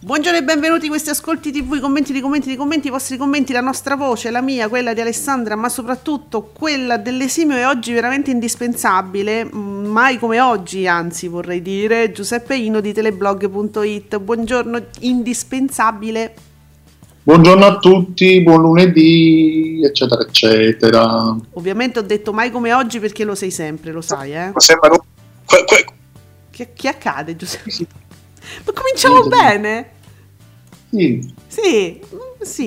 Buongiorno e benvenuti a questi ascolti TV, i commenti dei commenti dei commenti, i vostri commenti, la nostra voce, la mia, quella di Alessandra, ma soprattutto quella dell'esimio e oggi veramente indispensabile, mai come oggi, anzi vorrei dire, Giuseppe Ino di Teleblog.it. Buongiorno indispensabile. Buongiorno a tutti, buon lunedì, eccetera eccetera. Ovviamente ho detto mai come oggi perché lo sei sempre, lo sai, eh? Che accade, Giuseppe? Ma cominciamo bene. Sì.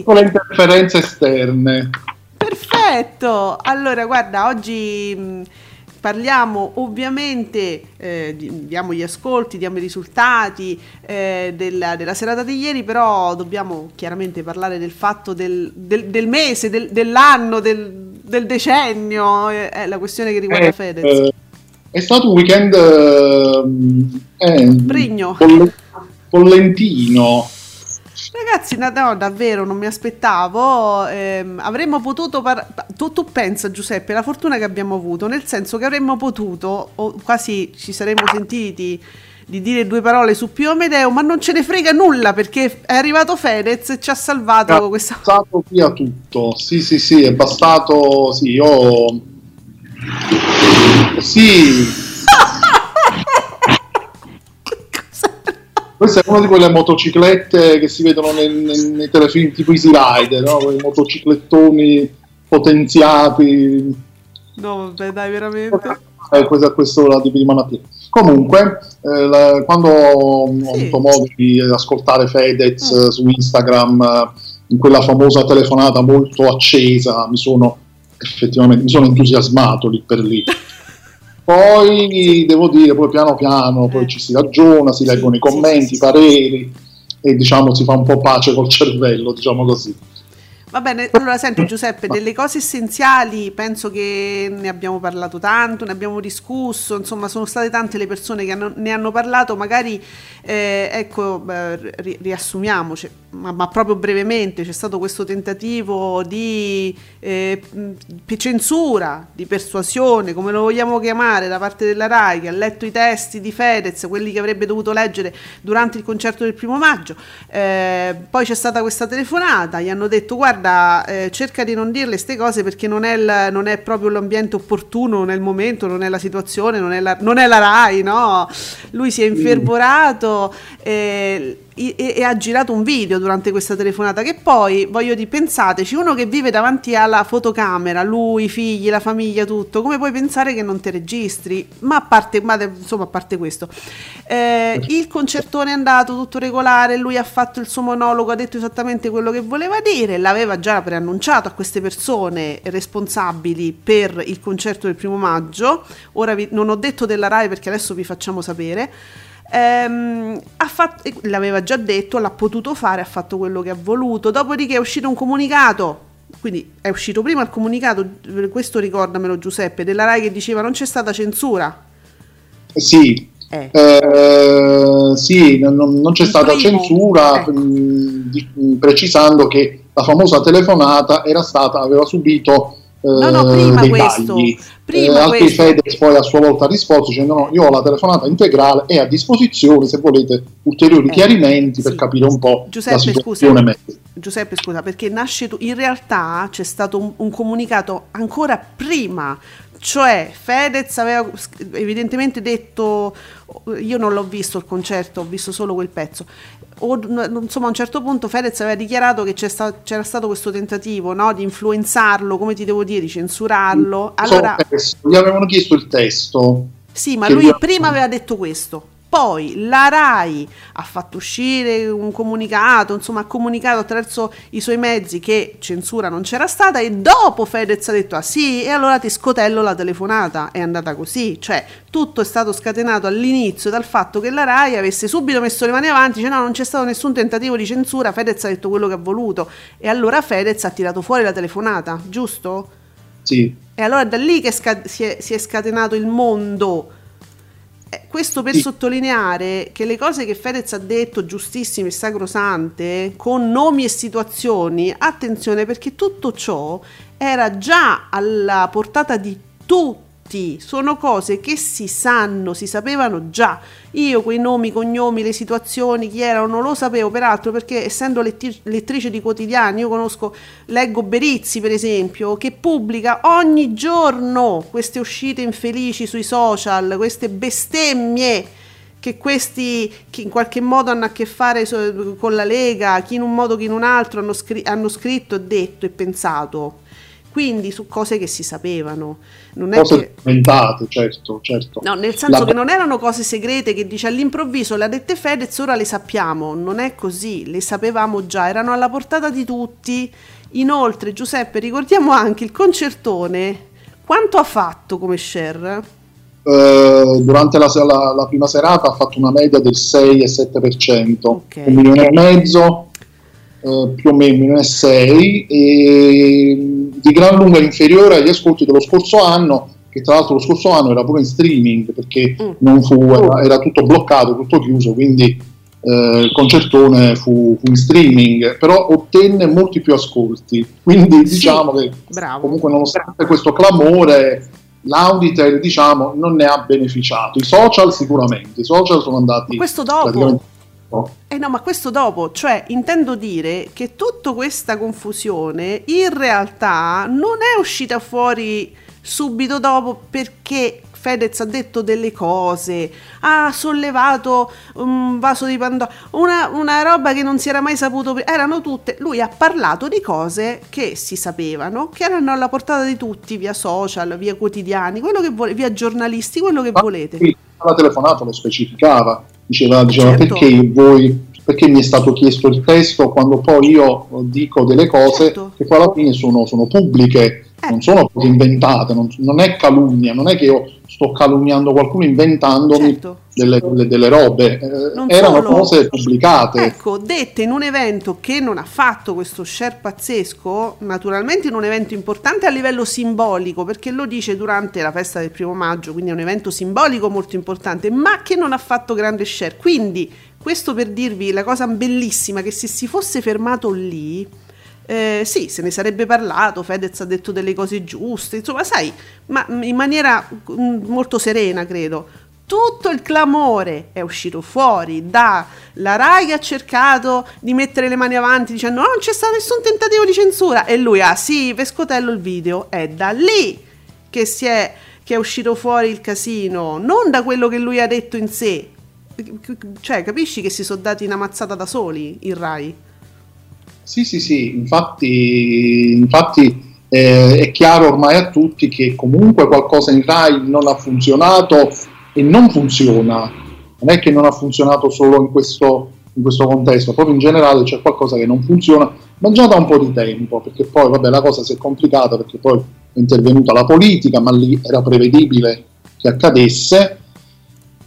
Con le interferenze esterne. Perfetto. Allora, guarda, oggi parliamo ovviamente, diamo gli ascolti, diamo i risultati della serata di ieri, però dobbiamo chiaramente parlare del fatto del mese, dell'anno, del decennio, è la questione che riguarda Fedez. È stato un weekend pollentino. Ragazzi, no, davvero non mi aspettavo. Avremmo potuto tu pensa, Giuseppe, la fortuna che abbiamo avuto, nel senso che avremmo potuto, o quasi ci saremmo sentiti di dire due parole su Pio Medeo, ma non ce ne frega nulla perché è arrivato Fedez e ci ha salvato questa. È passato via tutto. Sì, è bastato. Sì, io. Sì. Questa è una di quelle motociclette che si vedono nei telefilm tipo Easy Rider, no? Quei motociclettoni potenziati. No, vabbè, dai, veramente. Questo a quest'ora di prima mattina. Comunque, quando ho avuto modo di ascoltare Fedez su Instagram, in quella famosa telefonata molto accesa, mi sono entusiasmato lì per lì. Poi devo dire, poi piano piano poi ci si ragiona, si leggono i commenti, i pareri e diciamo si fa un po' pace col cervello, diciamo così. Va bene, allora senti Giuseppe, delle cose essenziali penso che ne abbiamo parlato tanto, ne abbiamo discusso, insomma sono state tante le persone che ne hanno parlato, magari riassumiamo, ma proprio brevemente, c'è stato questo tentativo di censura, di persuasione, come lo vogliamo chiamare, da parte della Rai, che ha letto i testi di Fedez, quelli che avrebbe dovuto leggere durante il concerto del primo maggio, poi c'è stata questa telefonata, gli hanno detto guarda, cerca di non dirle ste cose perché non è proprio l'ambiente opportuno nel momento, non è la situazione, non è la Rai, no? Lui si è infervorato e ha girato un video durante questa telefonata che poi, pensateci, uno che vive davanti alla fotocamera, lui, i figli, la famiglia, tutto, come puoi pensare che non te registri? Ma a parte questo, il concertone è andato tutto regolare, lui ha fatto il suo monologo, ha detto esattamente quello che voleva dire, l'aveva già preannunciato a queste persone responsabili per il concerto del primo maggio, ora non ho detto della Rai perché adesso vi facciamo sapere. L'aveva già detto, l'ha potuto fare, ha fatto quello che ha voluto, dopodiché è uscito un comunicato, quindi è uscito prima il comunicato, questo ricordamelo Giuseppe, della Rai che diceva non c'è stata censura. Non c'è stata censura, precisando che la famosa telefonata aveva subito prima questo. Anche Fedez poi a sua volta ha risposto dicendo no, io ho la telefonata integrale e a disposizione se volete ulteriori chiarimenti per capire un po' Giuseppe, la situazione meglio. Giuseppe scusa, perché in realtà c'è stato un comunicato ancora prima, cioè Fedez aveva evidentemente detto, io non l'ho visto il concerto, ho visto solo quel pezzo, insomma a un certo punto Fedez aveva dichiarato che c'era stato questo tentativo, no, di influenzarlo, come ti devo dire, di censurarlo, allora gli avevano chiesto il testo, sì, ma lui prima aveva detto questo. Poi la Rai ha fatto uscire un comunicato, insomma ha comunicato attraverso i suoi mezzi che censura non c'era stata, e dopo Fedez ha detto ah sì, e allora ti scotello la telefonata, è andata così, cioè tutto è stato scatenato all'inizio dal fatto che la Rai avesse subito messo le mani avanti, cioè no, non c'è stato nessun tentativo di censura, Fedez ha detto quello che ha voluto, e allora Fedez ha tirato fuori la telefonata, giusto? Sì. E allora da lì che si è scatenato il mondo. Questo per sottolineare che le cose che Fedez ha detto, giustissime e sacrosante, con nomi e situazioni, attenzione, perché tutto ciò era già alla portata di tutti, sono cose che si sanno, si sapevano già. Io quei nomi, cognomi, le situazioni, chi erano, non lo sapevo, peraltro, perché essendo lettrice di quotidiani, io leggo Berizzi, per esempio, che pubblica ogni giorno queste uscite infelici sui social, queste bestemmie che che in qualche modo hanno a che fare con la Lega, chi in un modo, chi in un altro, hanno scritto, detto e pensato. Quindi su cose che si sapevano, non è cose inventate, certo. No, nel senso che non erano cose segrete che dice all'improvviso le ha dette Fedez, ora le sappiamo, non è così, le sapevamo già, erano alla portata di tutti. Inoltre, Giuseppe, ricordiamo anche il concertone, quanto ha fatto come share? Durante la prima serata ha fatto una media del 6,7%, okay. 1,5 milioni. Più o meno 1,6, e di gran lunga inferiore agli ascolti dello scorso anno, che tra l'altro lo scorso anno era pure in streaming, perché era tutto bloccato, tutto chiuso, quindi il concertone fu in streaming, però ottenne molti più ascolti, quindi diciamo che comunque nonostante questo clamore l'Auditel non ne ha beneficiato, i social sicuramente, i social sono andati praticamente. No, ma questo dopo, cioè intendo dire che tutta questa confusione in realtà non è uscita fuori subito dopo, perché Fedez ha detto delle cose, ha sollevato un vaso di Pandora, una roba che non si era mai saputo prima, lui ha parlato di cose che si sapevano, che erano alla portata di tutti via social, via quotidiani, quello che via giornalisti, quello che volete. La telefonata lo specificava, diceva certo. Perché mi è stato chiesto il testo quando poi io dico delle cose che poi alla fine sono pubbliche, non sono inventate, non è calunnia, non è che io sto calunniando qualcuno inventandomi delle robe, erano cose pubblicate. Ecco, dette in un evento che non ha fatto questo share pazzesco, naturalmente in un evento importante a livello simbolico, perché lo dice durante la festa del 1° maggio, quindi è un evento simbolico molto importante, ma che non ha fatto grande share. Quindi questo per dirvi la cosa bellissima, che se si fosse fermato lì, sì, se ne sarebbe parlato, Fedez ha detto delle cose giuste, insomma, sai, ma in maniera molto serena, credo. Tutto il clamore è uscito fuori da la Rai, che ha cercato di mettere le mani avanti dicendo no, non c'è stato nessun tentativo di censura, e lui, ah sì, pescotello il video. È da lì che è uscito fuori il casino, non da quello che lui ha detto in sé. Cioè, capisci che si sono dati una mazzata da soli il Rai? Sì, infatti è chiaro ormai a tutti che comunque qualcosa in Rai non ha funzionato e non funziona, non è che non ha funzionato solo in questo contesto, proprio in generale c'è qualcosa che non funziona, ma già da un po' di tempo, perché poi la cosa si è complicata, perché poi è intervenuta la politica, ma lì era prevedibile che accadesse.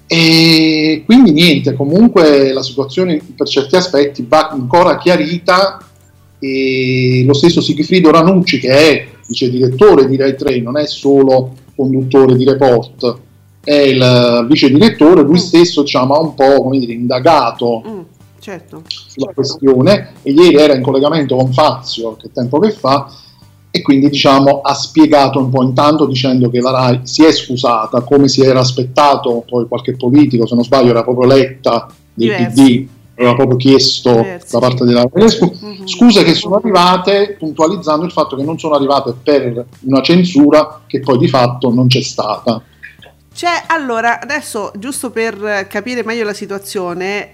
E quindi niente, comunque la situazione per certi aspetti va ancora chiarita, e lo stesso Sigfrido Ranucci, che è vice direttore di Rai 3, non è solo conduttore di report, è il vice direttore, lui stesso ha un po' indagato sulla questione, e ieri era in collegamento con Fazio che tempo che fa, e quindi ha spiegato un po', intanto dicendo che la Rai si è scusata, come si era aspettato poi qualche politico, se non sbaglio era proprio Letta del TG, aveva proprio chiesto da parte della Rai scuse che sono arrivate, puntualizzando il fatto che non sono arrivate per una censura che poi di fatto non c'è stata. Cioè, allora, adesso giusto per capire meglio la situazione,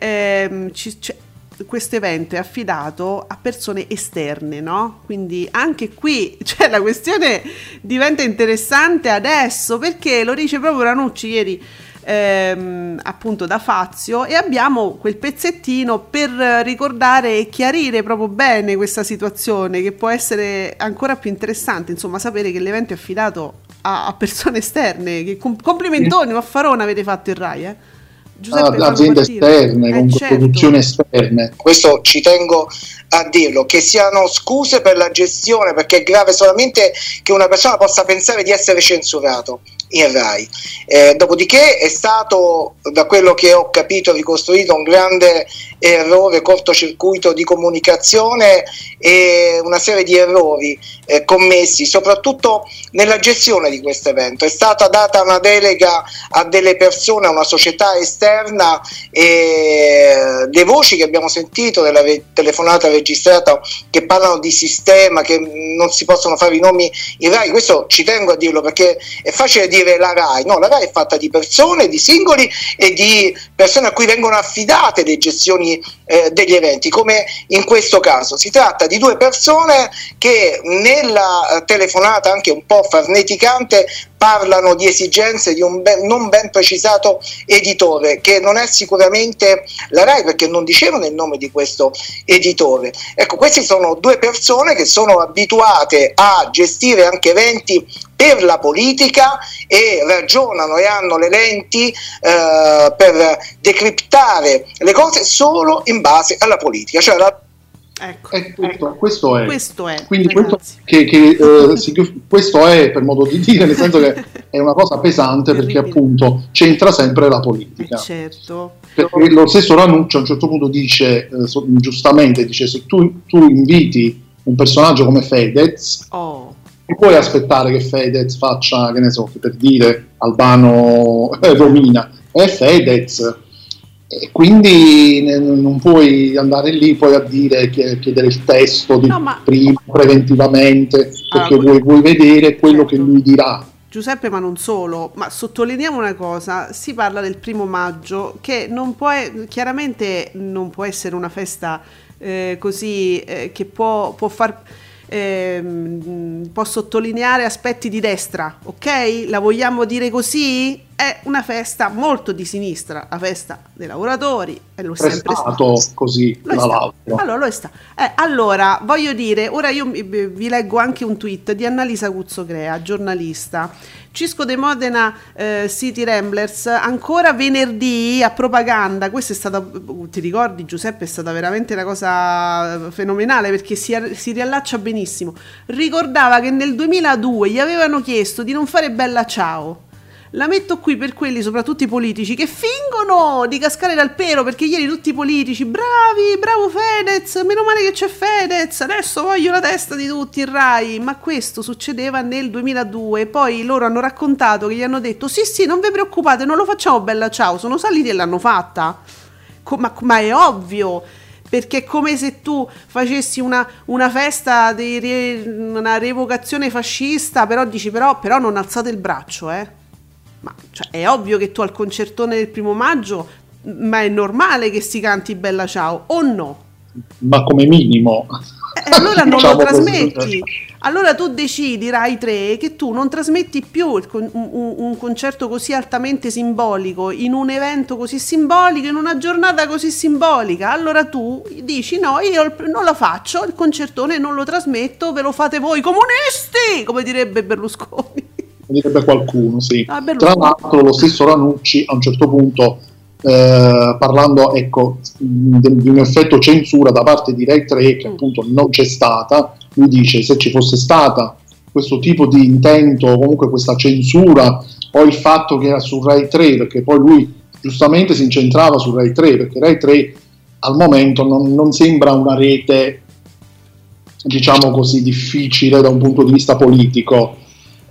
questo evento è affidato a persone esterne, no? Quindi anche qui la questione diventa interessante adesso, perché lo dice proprio Ranucci ieri appunto da Fazio, e abbiamo quel pezzettino per ricordare e chiarire proprio bene questa situazione, che può essere ancora più interessante, insomma, sapere che l'evento è affidato a persone esterne. Che complimentoni, Maffarone avete fatto il Rai, eh? Giuseppe, aziende esterne, con produzioni esterne. Questo ci tengo a dirlo, che siano scuse per la gestione, perché è grave solamente che una persona possa pensare di essere censurato in Rai. Dopodiché è stato, da quello che ho capito, ricostruito un grande errore, cortocircuito di comunicazione e una serie di errori commessi, soprattutto nella gestione di questo evento. È stata data una delega a delle persone, a una società esterna, e le voci che abbiamo sentito della telefonata registrata che parlano di sistema, che non si possono fare i nomi in Rai, questo ci tengo a dirlo, perché è facile dire la Rai, no, la Rai è fatta di persone, di singoli e di persone a cui vengono affidate le gestioni degli eventi, come in questo caso. Si tratta di due persone che nella telefonata, anche un po' farneticante, parlano di esigenze di un non ben precisato editore, che non è sicuramente la Rai, perché non dicevano il nome di questo editore. Ecco, queste sono due persone che sono abituate a gestire anche eventi per la politica e ragionano e hanno le lenti per decriptare le cose solo in base alla politica. Cioè la... Ecco, ecco, questo è. Questo è. Quindi questo è, per modo di dire, nel senso che è una cosa pesante, perché appunto c'entra sempre la politica. Certo. Perché lo stesso Ranucci a un certo punto dice, giustamente, dice, se tu inviti un personaggio come Fedez... Oh. Puoi aspettare che Fedez faccia, che ne so, per dire, Albano Romina, è Fedez, e quindi non puoi andare lì poi a dire, chiedere il testo di prima, preventivamente, perché vuoi vedere quello che lui dirà. Giuseppe, ma non solo, ma sottolineiamo una cosa, si parla del 1° maggio, che non può, chiaramente non può essere una festa così, che può far... può sottolineare aspetti di destra, ok? La vogliamo dire così? È una festa molto di sinistra, la festa dei lavoratori, e lo è sempre stato così, allora lo è stato. Allora voglio dire, ora io vi leggo anche un tweet di Annalisa Cuzzocrea, giornalista. Cisco de Modena, City Ramblers, ancora venerdì a propaganda. Questa è stata, ti ricordi Giuseppe, è stata veramente una cosa fenomenale, perché si riallaccia benissimo. Ricordava che nel 2002 gli avevano chiesto di non fare Bella Ciao. La metto qui per quelli, soprattutto i politici, che fingono di cascare dal pero, perché ieri tutti i politici, bravo Fedez, meno male che c'è Fedez, adesso voglio la testa di tutti in Rai. Ma questo succedeva nel 2002, poi loro hanno raccontato che gli hanno detto sì, non vi preoccupate, non lo facciamo Bella Ciao, sono saliti e l'hanno fatta. Ma è ovvio, perché è come se tu facessi una festa, una rievocazione fascista, però dici però non alzate il braccio, eh. Ma cioè, è ovvio che tu al concertone del 1° maggio, ma è normale che si canti Bella Ciao, o no? Ma come minimo. Allora non lo trasmetti. Allora tu decidi, Rai 3, che tu non trasmetti più un concerto così altamente simbolico, in un evento così simbolico, in una giornata così simbolica. Allora tu dici no, io non la faccio, il concertone non lo trasmetto, ve lo fate voi comunisti, come direbbe Berlusconi. Direbbe qualcuno, sì. Tra l'altro lo stesso Ranucci a un certo punto, parlando, ecco, di un effetto censura da parte di Rai 3 che appunto non c'è stata, lui dice: se ci fosse stata questo tipo di intento, o comunque questa censura, o il fatto che era su Rai 3, perché poi lui giustamente si incentrava su Rai 3, perché Rai 3 al momento non sembra una rete, diciamo così, difficile da un punto di vista politico.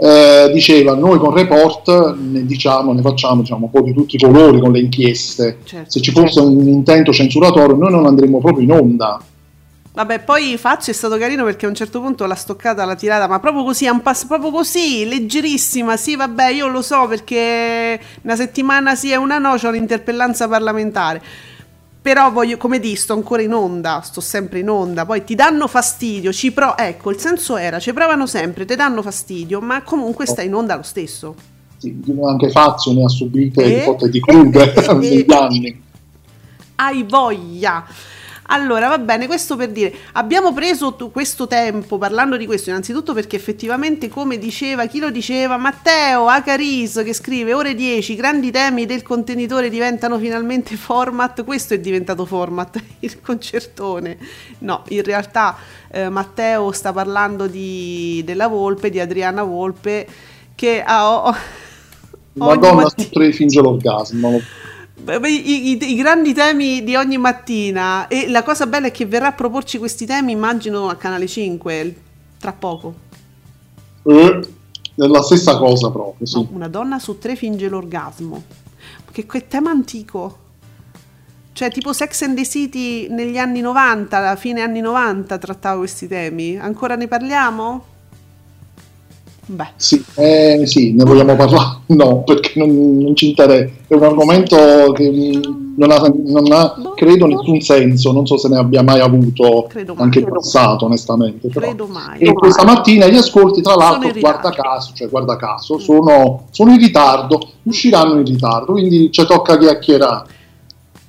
Diceva, noi con Report ne facciamo, diciamo, un po' di tutti i colori con le inchieste, certo, se ci fosse un intento censuratorio noi non andremmo proprio in onda. Vabbè, poi Fazio è stato carino, perché a un certo punto l'ha stoccata, la tirata, ma proprio così, proprio così, leggerissima, sì vabbè io lo so perché una settimana sì e una no c'è un'interpellanza parlamentare, però voglio, come di, sto ancora in onda, sto sempre in onda, poi ti danno fastidio, ecco, il senso era, ci provano sempre, ti danno fastidio, ma comunque stai in onda lo stesso. anche Fazio ne ha subite di botte di crude negli anni. Hai voglia! Allora, va bene, questo per dire, abbiamo preso questo tempo parlando di questo, innanzitutto perché effettivamente, come diceva, chi lo diceva? Matteo Acaris, che scrive: ore 10, grandi temi del contenitore diventano finalmente format. Questo è diventato format, il concertone. No, in realtà Matteo sta parlando della Volpe, di Adriana Volpe, che la donna finge l'orgasmo. I grandi temi di ogni mattina, e la cosa bella è che verrà a proporci questi temi, immagino, a Canale 5 tra poco. La stessa cosa proprio, sì. Una donna su 3 finge l'orgasmo, che tema antico, cioè tipo Sex and the City negli anni 90, alla fine anni 90 trattava questi temi. Ancora ne parliamo? Beh. Sì, ne vogliamo parlare? No, perché non ci interessa. È un argomento che non ha credo nessun senso. Non so se ne abbia mai avuto, anche in passato, onestamente. Credo mai. E questa mattina gli ascolti, tra l'altro, guarda caso, sono in ritardo, usciranno in ritardo, quindi ci tocca chiacchierare.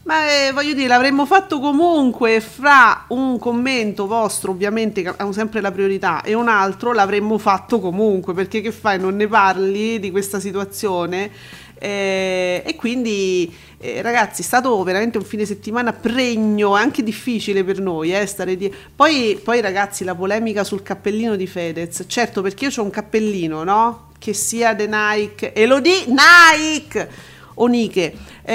Ma voglio dire, l'avremmo fatto comunque fra un commento vostro, ovviamente, che ha sempre la priorità, e un altro l'avremmo fatto comunque, perché che fai, non ne parli di questa situazione? E quindi ragazzi, è stato veramente un fine settimana pregno, anche difficile per noi stare di... poi ragazzi, la polemica sul cappellino di Fedez, certo, perché io ho un cappellino, no? Che sia di Nike, e lo di Nike o Nike,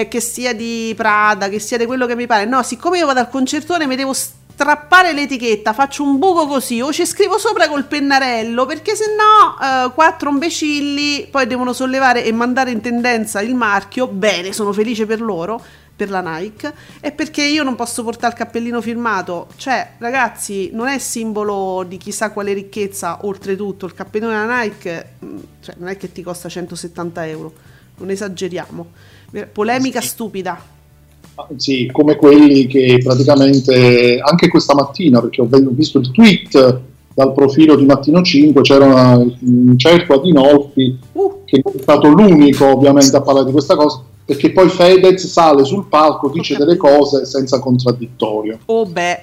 che sia di Prada, che sia di quello che mi pare. No, siccome io vado al concertone mi devo strappare l'etichetta, faccio un buco così o ci scrivo sopra col pennarello, perché se no 4 imbecilli poi devono sollevare e mandare in tendenza il marchio. Bene, sono felice per loro, per la Nike, e perché io non posso portare il cappellino firmato. Cioè ragazzi, non è simbolo di chissà quale ricchezza, oltretutto il cappellino della Nike non è che ti costa 170 €. Non esageriamo. Polemica stupida. Sì, come quelli che praticamente anche questa mattina, perché ho visto il tweet dal profilo di Mattino 5, c'era un certo Adinolfi che è stato l'unico ovviamente a parlare di questa cosa, perché poi Fedez sale sul palco, dice delle cose senza contraddittorio. Oh beh.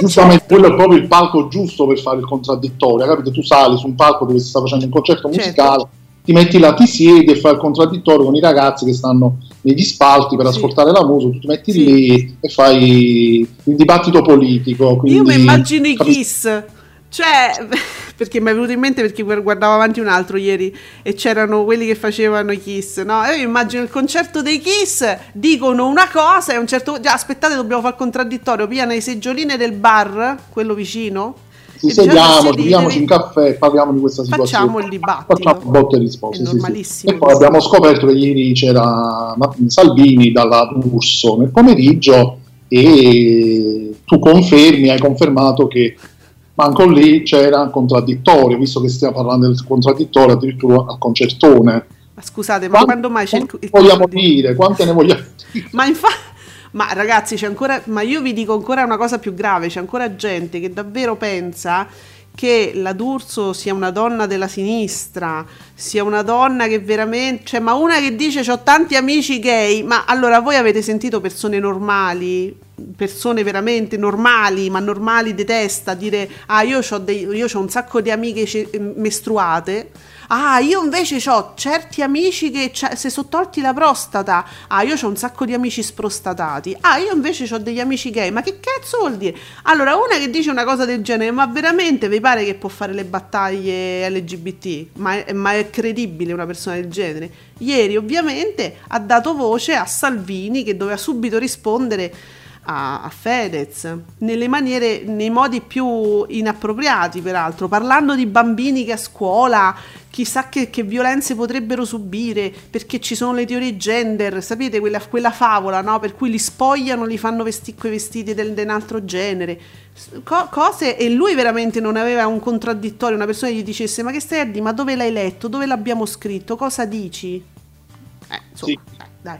Giustamente, certo. Quello è proprio il palco giusto per fare il contraddittorio, capito? Tu sali su un palco dove si sta facendo un concerto musicale, certo. Ti metti là, ti siedi e fai il contraddittorio con i ragazzi che stanno negli spalti per ascoltare la musica, tu ti metti lì e fai il dibattito politico. Quindi, io mi immagino i Kiss, cioè, perché mi è venuto in mente perché guardavo avanti un altro ieri e c'erano quelli che facevano i Kiss, no? E io immagino il concerto dei Kiss, dicono una cosa e a un certo punto, aspettate, dobbiamo fare il contraddittorio, piano le seggioline del bar, quello vicino. Ci sediamo, beviamoci un caffè, parliamo di questa situazione. Facciamo il dibattito. Facciamo botte e risposte. Normalissimo. Sì. E poi abbiamo scoperto che ieri c'era Salvini dalla D'Urso nel pomeriggio, e tu hai confermato che manco lì c'era un contraddittorio, visto che stiamo parlando del contraddittorio addirittura al concertone. Ma scusate, ma quando mai c'è il vogliamo dire? Quante ne vogliamo dire? Ma infatti... Ma ragazzi, c'è ancora, ma io vi dico ancora una cosa più grave, c'è ancora gente che davvero pensa che la D'Urso sia una donna della sinistra, sia una donna che veramente, cioè, ma una che dice "c'ho tanti amici gay", ma allora voi avete sentito persone normali, persone veramente normali, ma normali di testa, dire io c'ho un sacco di amiche mestruate. Ah, io invece ho certi amici che se sono tolti la prostata. Ah, io ho un sacco di amici sprostatati. Ah, io invece ho degli amici gay. Ma che cazzo vuol dire? Allora, una che dice una cosa del genere, ma veramente vi pare che può fare le battaglie LGBT? Ma è credibile una persona del genere? Ieri ovviamente ha dato voce a Salvini, che doveva subito rispondere a Fedez nei modi più inappropriati, peraltro, parlando di bambini che a scuola chissà che violenze potrebbero subire, perché ci sono le teorie gender, sapete quella favola, no? Per cui li spogliano, li fanno vestire coi vestiti del altro genere, cose, e lui veramente non aveva un contraddittorio, una persona che gli dicesse "ma che stai a dire, ma dove l'hai letto, dove l'abbiamo scritto, cosa dici?" Insomma, sì. Dai.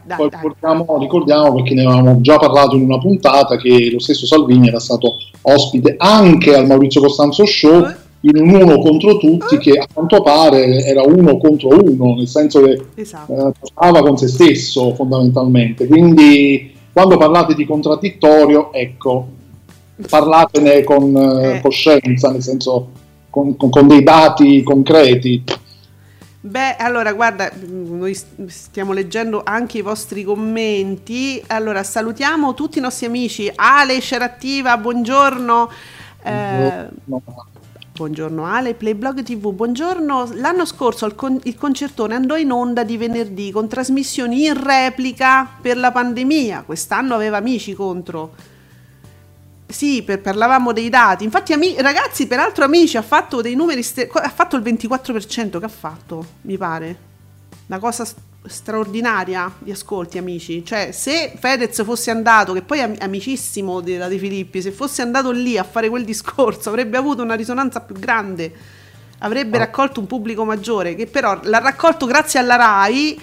Ricordiamo, perché ne avevamo già parlato in una puntata, che lo stesso Salvini era stato ospite anche al Maurizio Costanzo Show in un uno contro tutti che a quanto pare era uno contro uno, nel senso che parlava con se stesso fondamentalmente. Quindi quando parlate di contraddittorio, ecco, parlatene con coscienza, nel senso con dei dati concreti. Beh, allora guarda, noi stiamo leggendo anche i vostri commenti. Allora salutiamo tutti i nostri amici. Ale Cerattiva, buongiorno. Buongiorno Ale. Playblog TV, buongiorno. L'anno scorso il concertone andò in onda di venerdì con trasmissioni in replica per la pandemia. Quest'anno aveva Amici contro. Sì, parlavamo dei dati. Infatti, ragazzi, peraltro Amici ha fatto dei numeri, ha fatto il 24% che ha fatto, mi pare. Una cosa straordinaria di ascolti, Amici. Cioè, se Fedez fosse andato, che poi è amicissimo della De Filippi, se fosse andato lì a fare quel discorso, avrebbe avuto una risonanza più grande, avrebbe raccolto un pubblico maggiore, che però l'ha raccolto grazie alla Rai,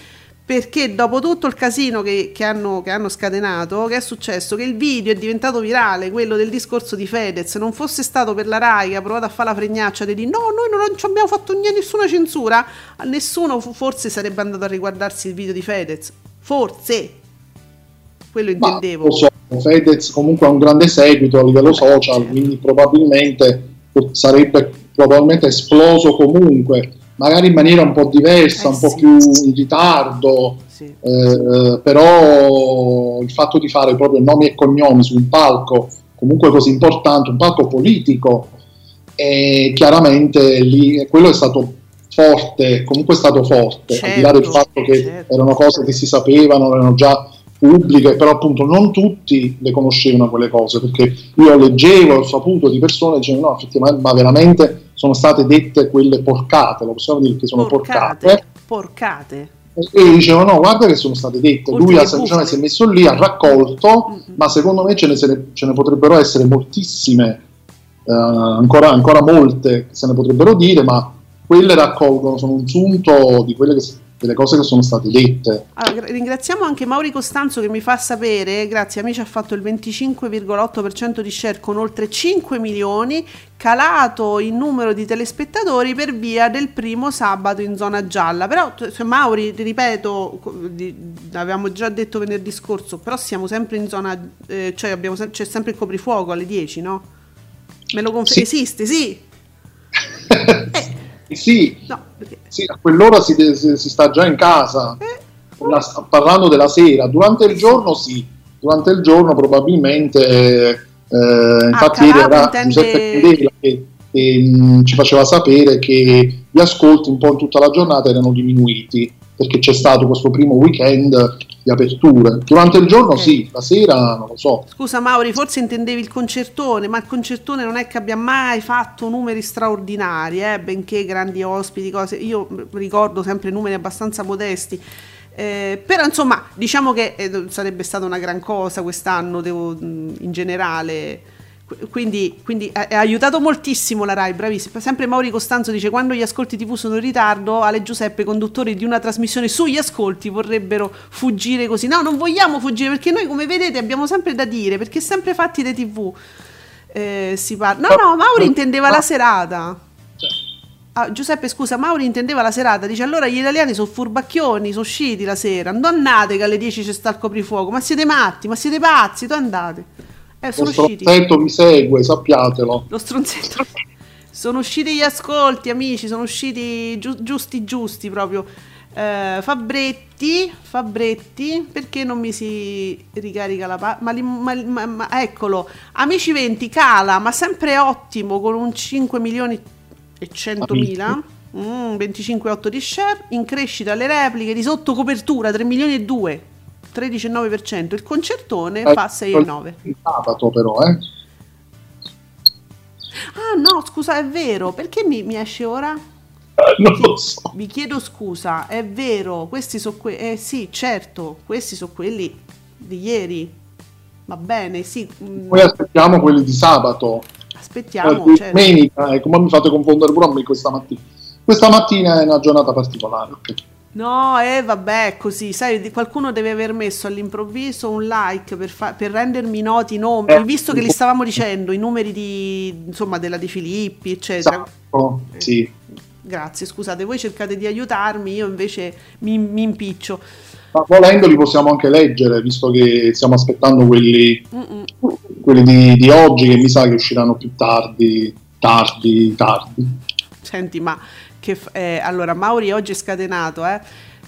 perché dopo tutto il casino che hanno scatenato, che è successo? Che il video è diventato virale, quello del discorso di Fedez. Non fosse stato per la Rai che ha provato a fare la fregnaccia di dire no, noi non ci abbiamo fatto nessuna censura, a nessuno forse sarebbe andato a riguardarsi il video di Fedez, forse quello intendevo. Ma, lo so, Fedez comunque ha un grande seguito a livello social, quindi probabilmente sarebbe esploso comunque, magari in maniera un po' diversa, un po' più in ritardo, però il fatto di fare proprio nomi e cognomi su un palco comunque così importante, un palco politico, e chiaramente lì quello è stato forte, comunque è stato forte, certo, al di là del fatto che erano cose che si sapevano, erano già pubbliche, però appunto non tutti le conoscevano quelle cose, perché io leggevo, ho saputo di persone che dicevano no, effettivamente, ma veramente sono state dette quelle porcate, lo possiamo dire che sono porcate. E dicevano no, guarda che sono state dette, lui semplicemente si è messo lì, ha raccolto, ma secondo me ce ne potrebbero essere moltissime, ancora molte che se ne potrebbero dire, ma quelle raccolgono, sono un sunto di quelle delle cose che sono state dette. Allora, ringraziamo anche Mauri Costanzo che mi fa sapere, grazie Amici ha fatto il 25,8% di share con oltre 5 milioni, calato il numero di telespettatori per via del primo sabato in zona gialla. Però Mauri, ti ripeto, avevamo già detto venerdì scorso, però siamo sempre in zona, cioè c'è sempre il coprifuoco alle 10, no? Me lo confermi? Sì. Esiste, sì. Sì, no, sì, a quell'ora si sta già in casa, parlando della sera. Durante il giorno sì, durante il giorno probabilmente, infatti era Giuseppe Ino che ci faceva sapere che gli ascolti un po' in tutta la giornata erano diminuiti, perché c'è stato questo primo weekend di apertura. Durante il giorno sì, la sera non lo so. Scusa Mauri, forse intendevi il concertone, ma il concertone non è che abbia mai fatto numeri straordinari, benché grandi ospiti, cose. Io ricordo sempre numeri abbastanza modesti. Però insomma, diciamo che sarebbe stata una gran cosa quest'anno, in generale. Quindi ha aiutato moltissimo la Rai, bravissima. Sempre Mauri Costanzo dice: quando gli ascolti TV sono in ritardo, Ale Giuseppe, conduttori di una trasmissione sugli ascolti, vorrebbero fuggire così. No, non vogliamo fuggire, perché noi, come vedete, abbiamo sempre da dire, perché sempre fatti dei TV si parla. No, Mauri intendeva la serata. Giuseppe, scusa, Mauri intendeva la serata. Dice: allora gli italiani sono furbacchioni, sono usciti la sera, andate che alle 10 c'è sta il coprifuoco, ma siete matti, ma siete pazzi, andate. Sono lo stronzetto vi segue, sappiatelo. Lo stronzetto. Sono usciti gli ascolti, Amici, sono usciti giusti proprio. Fabretti, perché non mi si ricarica la eccolo, Amici 20 cala, ma sempre ottimo, con un 5.100.000, 25,8 di share, in crescita le repliche di sotto copertura 3.200.000. 13,9%, il concertone fa 6,9%. Il sabato però, Ah no, scusa, è vero, perché mi esce ora? Non lo so. Vi chiedo scusa, è vero, questi sono quelli, sì, certo, questi sono quelli di ieri, va bene, sì. Poi aspettiamo quelli di sabato. Aspettiamo, certo. Domenica, come mi fate confondere pure a me questa mattina? Questa mattina è una giornata particolare, No, vabbè, così, sai, qualcuno deve aver messo all'improvviso un like per rendermi noti i nomi, visto che li stavamo dicendo, i numeri di, insomma, della De Filippi, eccetera. Esatto, sì. Grazie, scusate, voi cercate di aiutarmi, io invece mi impiccio. Ma volendo li possiamo anche leggere, visto che stiamo aspettando quelli di oggi, che mi sa che usciranno più tardi. Senti, ma... allora Mauri oggi è scatenato,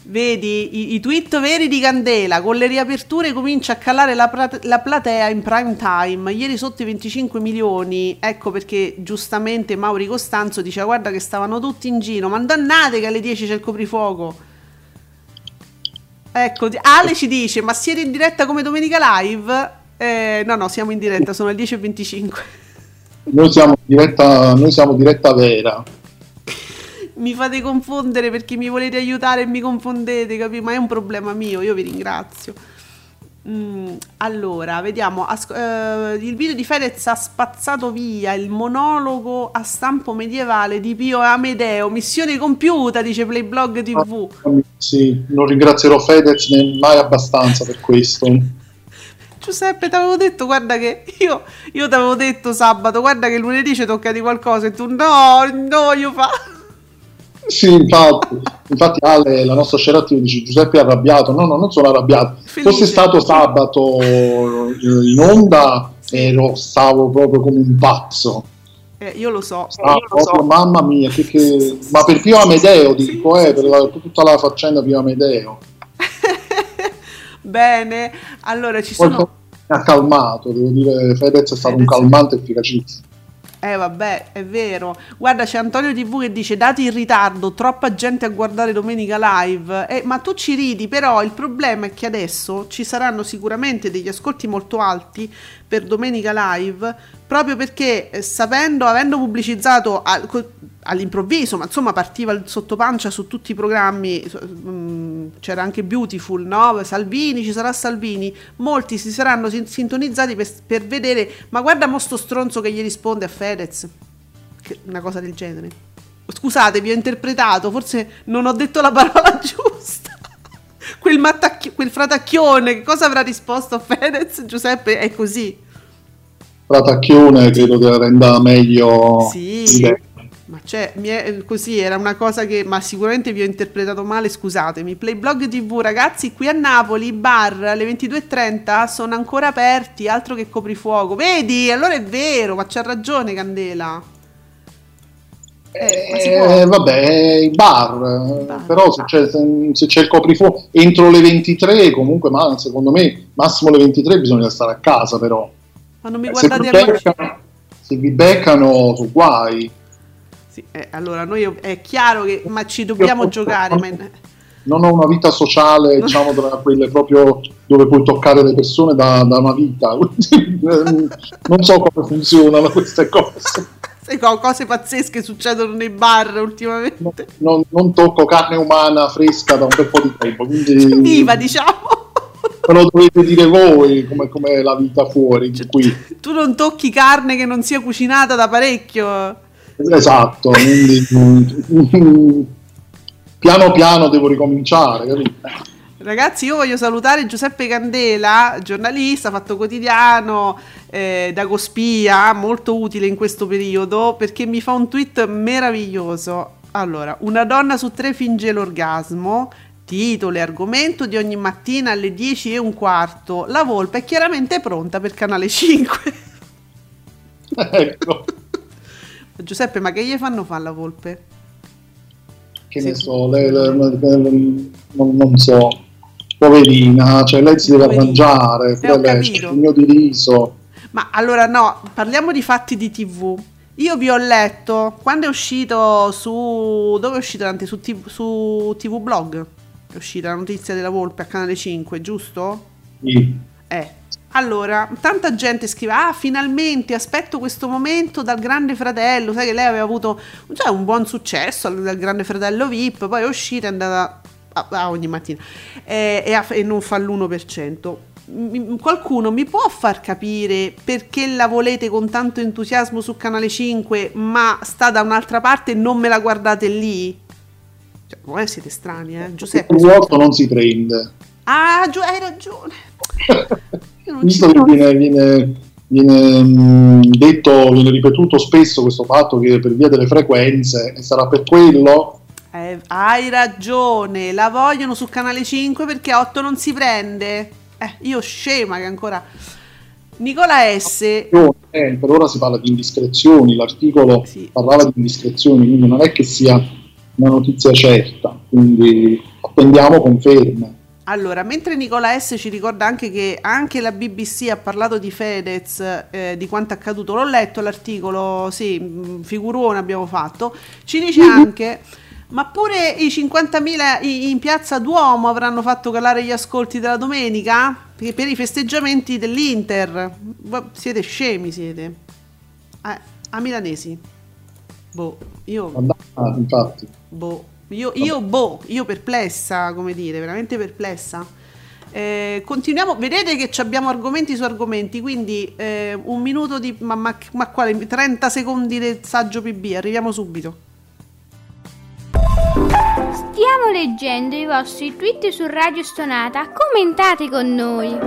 vedi i tweet veri di Candela, con le riaperture comincia a calare la platea in prime time, ieri sotto i 25 milioni. Ecco perché giustamente Mauri Costanzo dice: guarda che stavano tutti in giro, ma dannate che alle 10 c'è il coprifuoco. Ecco, Ale ci dice: ma siete in diretta come Domenica Live? No, siamo in diretta, sono le 10:25. Noi siamo diretta vera. Mi fate confondere perché mi volete aiutare e mi confondete, capito? Ma è un problema mio, io vi ringrazio. Allora, vediamo. Il video di Fedez ha spazzato via il monologo a stampo medievale di Pio Medeo. Missione compiuta, dice Playblog TV. Sì, non ringrazierò Fedez mai abbastanza per questo. Giuseppe, ti avevo detto, guarda che io ti avevo detto sabato, guarda che lunedì ci tocca di qualcosa, e tu no, io fa... Sì, infatti Ale, la nostra scerattiva, dice: Giuseppe è arrabbiato. No, non sono arrabbiato. Fosse stato sabato in onda, stavo proprio come un pazzo. Io lo so, mamma mia, che... ma per Pio Amedeo, dico, per tutta la faccenda Pio Amedeo. Bene, allora ci sono... ha calmato, devo dire, Fedez è stato un calmante efficacissimo. Vabbè, è vero. Guarda, c'è Antonio TV che dice: dati in ritardo, troppa gente a guardare Domenica Live. Ma tu ci ridi, però il problema è che adesso ci saranno sicuramente degli ascolti molto alti per Domenica Live, proprio perché avendo pubblicizzato all'improvviso, ma insomma partiva il sottopancia su tutti i programmi, c'era anche Beautiful, no? Salvini, ci sarà Salvini, molti si saranno sintonizzati per vedere: ma guarda mo sto stronzo che gli risponde a Fedez, una cosa del genere. Scusate, vi ho interpretato, forse non ho detto la parola giusta. Quel fratacchione, che cosa avrà risposto a Fedez? Giuseppe, è così. Fratacchione credo che la renda meglio. Sì. Ma cioè, così era una cosa che... ma sicuramente vi ho interpretato male, scusatemi. Playblog TV, ragazzi, qui a Napoli i bar alle 22:30 sono ancora aperti, altro che coprifuoco. Vedi, allora è vero, ma c'ha ragione Candela. Vabbè, i bar. Però se c'è il coprifuoco entro le 23, comunque, ma secondo me massimo le 23 bisogna stare a casa, però. Ma non mi guardate se vi beccano, sono guai. Sì, allora noi è chiaro che ci dobbiamo giocare. Non ho una vita sociale, diciamo, tra quelle proprio dove puoi toccare le persone da una vita. Non so come funzionano queste cose. Cose pazzesche succedono nei bar ultimamente. Non tocco carne umana fresca da un bel po' di tempo. Quindi... viva, diciamo. Però dovete dire voi com'è la vita fuori, cioè, qui. Tu non tocchi carne che non sia cucinata da parecchio. Esatto, quindi piano piano devo ricominciare, capito? Ragazzi, io voglio salutare Giuseppe Candela, giornalista, Fatto Quotidiano, Dagospia, molto utile in questo periodo, perché mi fa un tweet meraviglioso. Allora, una donna su 3 finge l'orgasmo, titolo e argomento di ogni mattina alle 10:15. La Volpe è chiaramente pronta per Canale 5. Ecco. Giuseppe, ma che gli fanno fare la Volpe? Che ne so, non so, poverina, cioè lei si deve arrangiare, c'è il mio diriso. Ma allora no, parliamo di fatti di TV. Io vi ho letto, quando è uscito su... dove è uscito? Su TV Blog è uscita la notizia della Volpe a Canale 5, giusto? Sì. Allora, tanta gente scrive: ah, finalmente aspetto questo momento dal Grande Fratello. Sai che lei aveva avuto un buon successo dal Grande Fratello VIP, poi è uscita e è andata a ogni mattina e non fa l'1%. Qualcuno mi può far capire perché la volete con tanto entusiasmo su Canale 5, ma sta da un'altra parte e non me la guardate lì? Cioè, voi siete strani, eh? Giuseppe. Un vuoto non si prende. Ah, hai ragione. Io non visto che viene detto, viene ripetuto spesso questo fatto che per via delle frequenze, e sarà per quello. Hai ragione, la vogliono su Canale 5 perché a 8 non si prende. Io scema che ancora. Nicola S. Per ora si parla di indiscrezioni, l'articolo sì, parlava di indiscrezioni, quindi non è che sia una notizia certa, quindi attendiamo conferme. Allora, mentre Nicola S ci ricorda anche che anche la BBC ha parlato di Fedez, di quanto accaduto, l'ho letto l'articolo, sì, figurone abbiamo fatto, ci dice anche... Ma pure i 50.000 in Piazza Duomo avranno fatto calare gli ascolti della domenica? Perché per i festeggiamenti dell'Inter. Siete scemi, siete. A milanesi. Boh, io... Ah, infatti. Boh. Io perplessa, come dire, veramente perplessa. Continuiamo, vedete che abbiamo argomenti su argomenti, quindi un minuto di... ma quale? 30 secondi del saggio PB, arriviamo subito. Stiamo leggendo i vostri tweet su Radio Stonata, commentate con noi.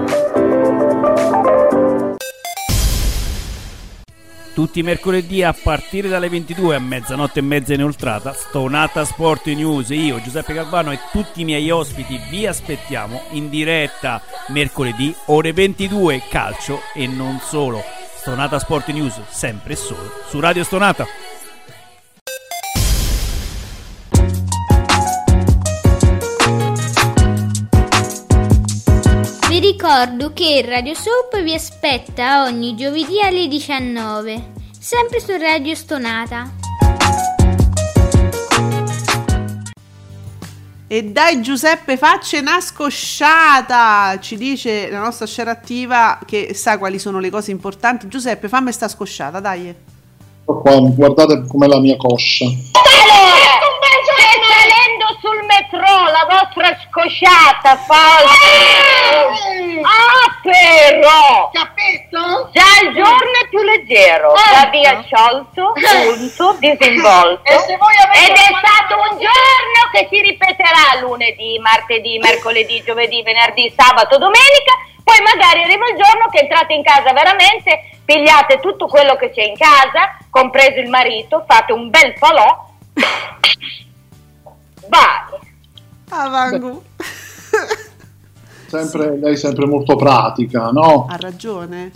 Tutti i mercoledì a partire dalle 22 a mezzanotte e mezza inoltrata, Stonata Sport News, io Giuseppe Calvano e tutti i miei ospiti vi aspettiamo in diretta mercoledì ore 22, calcio e non solo. Stonata Sport News, sempre e solo su Radio Stonata. Ricordo che Radio Soap vi aspetta ogni giovedì alle 19, sempre su Radio Stonata. E dai Giuseppe, facce nascosciata! Ci dice la nostra share attiva che sa quali sono le cose importanti. Giuseppe, fammi sta scosciata, dai. Qua, guardate com'è la mia coscia. Sul metro la vostra scosciata falsa. Però capito? Già il giorno è più leggero, già vi ha sciolto, punto, disinvolto. E se voi avete ed è stato un giorno che si ripeterà lunedì, martedì, mercoledì, giovedì, venerdì, sabato, domenica. Poi magari arriva il giorno che entrate in casa veramente, pigliate tutto quello che c'è in casa, compreso il marito, fate un bel falò. Avangu. Sempre, sì. Lei è sempre molto pratica, no? Ha ragione,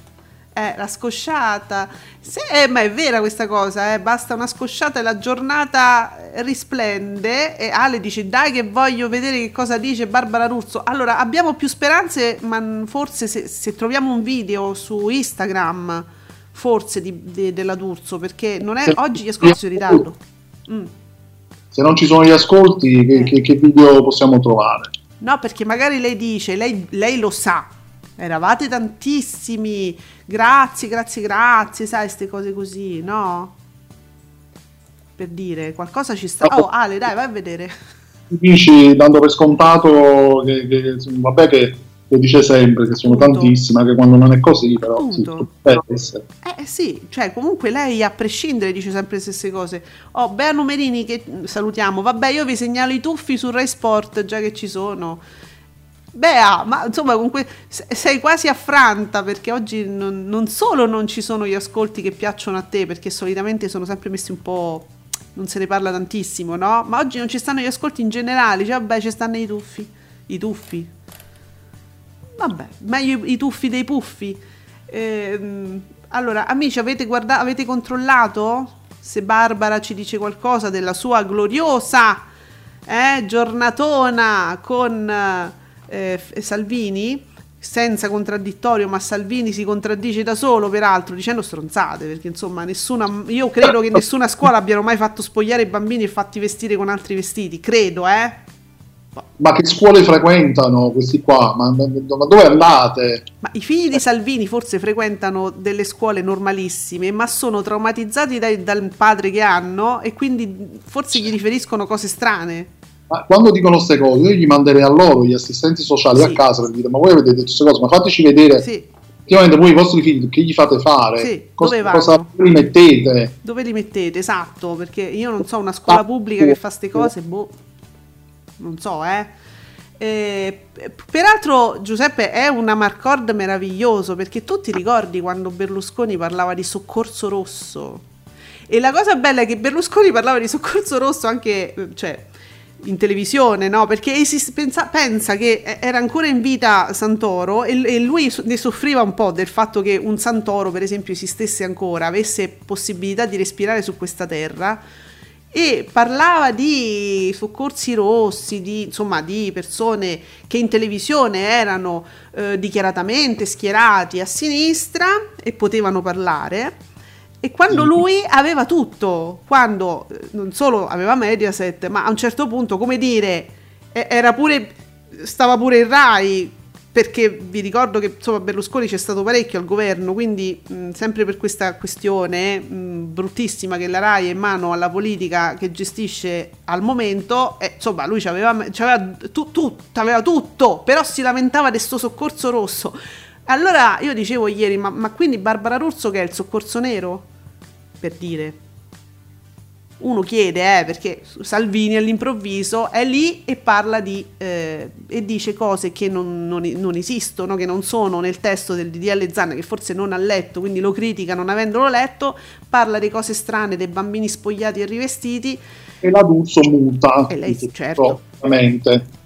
la scosciata. Sì, ma è vera questa cosa, basta una scosciata e la giornata risplende. E Ale dice, dai che voglio vedere che cosa dice Barbara Ruzzo. Allora, abbiamo più speranze, ma forse se troviamo un video su Instagram, forse della D'Urso, perché non è oggi gli ascolti in ritardo. Se non ci sono gli ascolti, che video possiamo trovare? No, perché magari lei dice, lei lo sa, eravate tantissimi, grazie, sai, queste cose così, no? Per dire, qualcosa ci sta... Oh, Ale, dai, vai a vedere. Dici, dando per scontato, che dice sempre, che sono tantissima, che quando non è così, però sì, potrebbe essere. Sì, cioè comunque lei a prescindere dice sempre le stesse cose. Bea Numerini che salutiamo, vabbè io vi segnalo i tuffi su Rai Sport già che ci sono. Bea, ma insomma comunque sei quasi affranta perché oggi non solo non ci sono gli ascolti che piacciono a te, perché solitamente sono sempre messi un po', non se ne parla tantissimo, no? Ma oggi non ci stanno gli ascolti in generale, cioè vabbè ci stanno i tuffi. Vabbè, meglio i tuffi dei puffi. Allora, amici, avete controllato se Barbara ci dice qualcosa della sua gloriosa giornatona con Salvini? Senza contraddittorio, ma Salvini si contraddice da solo, peraltro, dicendo stronzate, perché insomma io credo che nessuna scuola abbiano mai fatto spogliare i bambini e fatti vestire con altri vestiti, credo, Ma che scuole frequentano questi qua? Ma dove andate? Ma i figli di Salvini forse frequentano delle scuole normalissime, ma sono traumatizzati dal padre che hanno e quindi forse gli riferiscono cose strane. Ma quando dicono queste cose, io gli manderei a loro gli assistenti sociali a casa per dire: ma voi avete detto queste cose, ma fateci vedere effettivamente voi i vostri figli che gli fate fare, cosa li mettete? Dove li mettete? Esatto, perché io non so una scuola pubblica che fa queste cose, non so, peraltro Giuseppe è un amarcord meraviglioso, perché tu ti ricordi quando Berlusconi parlava di soccorso rosso? E la cosa bella è che Berlusconi parlava di soccorso rosso anche, cioè, in televisione, no? Perché pensa che era ancora in vita Santoro e lui ne soffriva un po' del fatto che un Santoro, per esempio, esistesse ancora, avesse possibilità di respirare su questa terra, e parlava di soccorsi rossi, di, insomma, di persone che in televisione erano dichiaratamente schierati a sinistra e potevano parlare. E quando lui aveva tutto, quando non solo aveva Mediaset, ma a un certo punto, come dire, era pure, stava pure in Rai, perché vi ricordo che, insomma, Berlusconi c'è stato parecchio al governo, quindi sempre per questa questione bruttissima che la Rai è in mano alla politica che gestisce al momento, insomma, lui aveva tutto, però si lamentava di sto soccorso rosso. Allora io dicevo ieri, ma quindi Barbara Russo che è il soccorso nero? Per dire. Uno chiede, perché Salvini all'improvviso è lì e parla di e dice cose che non esistono, che non sono nel testo del DDL Zan, che forse non ha letto, quindi lo critica non avendolo letto, parla di cose strane, dei bambini spogliati e rivestiti. E la D'Urso muta. E lei, certo. Ovviamente.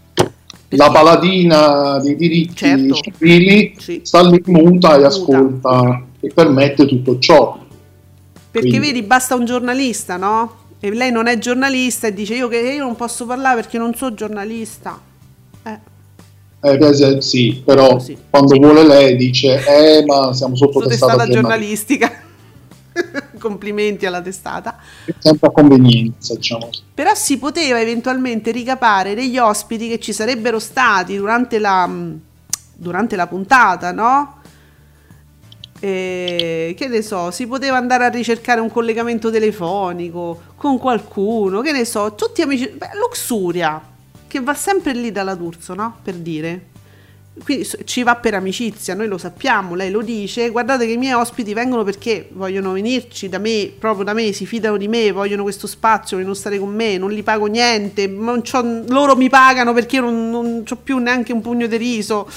La paladina dei diritti, certo, civili, sì, sta lì muta e ascolta e permette tutto ciò. Perché quindi, vedi, basta un giornalista, no? E lei non è giornalista e dice io non posso parlare perché non sono giornalista. Sì, però sì, quando vuole lei dice ma siamo sotto testata giornalistica. Complimenti alla testata, sempre a convenienza, diciamo. Però si poteva eventualmente ricapare degli ospiti che ci sarebbero stati durante la puntata, no? Che ne so, si poteva andare a ricercare un collegamento telefonico con qualcuno, che ne so, tutti amici. Luxuria, che va sempre lì dalla D'Urso, no? Per dire, qui ci va per amicizia, noi lo sappiamo, lei lo dice, guardate che i miei ospiti vengono perché vogliono venirci da me, proprio da me, si fidano di me, vogliono questo spazio, vogliono stare con me, non li pago niente, loro mi pagano perché io non ho più neanche un pugno di riso.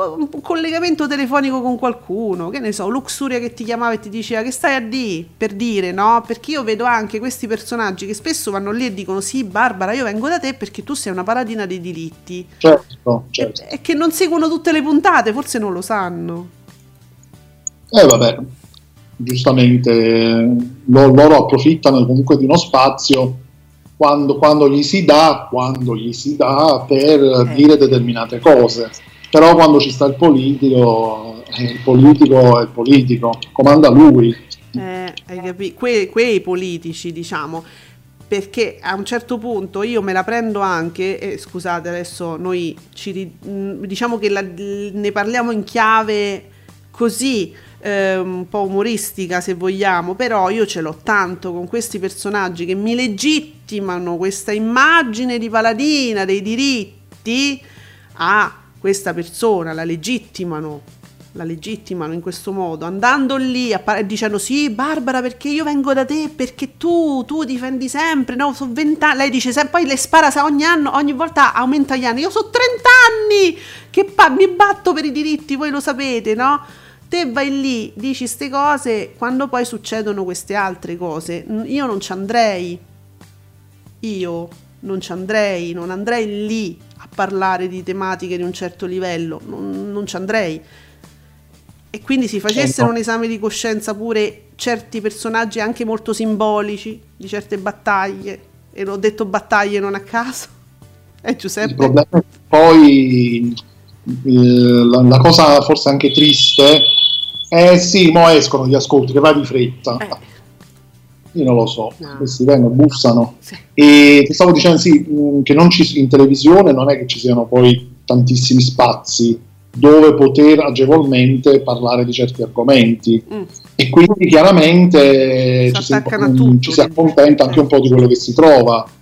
Un collegamento telefonico con qualcuno, che ne so, Luxuria che ti chiamava e ti diceva che stai a D, per dire, no? Perché io vedo anche questi personaggi che spesso vanno lì e dicono sì Barbara, io vengo da te perché tu sei una paladina dei diritti, certo. E che non seguono tutte le puntate, forse non lo sanno, vabbè, giustamente loro approfittano comunque di uno spazio quando gli si dà per dire determinate cose. Però quando ci sta il politico, comanda lui. Hai capito? Quei politici, diciamo, perché a un certo punto io me la prendo anche, scusate, adesso noi diciamo che ne parliamo in chiave così, un po' umoristica se vogliamo, però io ce l'ho tanto con questi personaggi che mi legittimano questa immagine di paladina dei diritti a questa persona, la legittimano in questo modo, andando lì dicendo sì Barbara perché io vengo da te, perché tu difendi sempre, no, sono 20 anni, lei dice sempre, poi le spara ogni volta aumenta gli anni, io sono 30 anni che mi batto per i diritti, voi lo sapete, no? Te vai lì, dici ste cose, quando poi succedono queste altre cose, io non ci andrei, non andrei lì a parlare di tematiche di un certo livello, non ci andrei. E quindi si facessero un esame di coscienza pure certi personaggi anche molto simbolici di certe battaglie, e l'ho detto battaglie non a caso, Giuseppe? Il problema è che poi la cosa forse anche triste è sì, mo escono gli ascolti, che va di fretta. Io non lo so, no. Questi vengono, bussano, sì. E ti stavo dicendo sì, che non ci, in televisione non è che ci siano poi tantissimi spazi dove poter agevolmente parlare di certi argomenti, e quindi chiaramente ci si accontenta anche un po' di quello che si trova.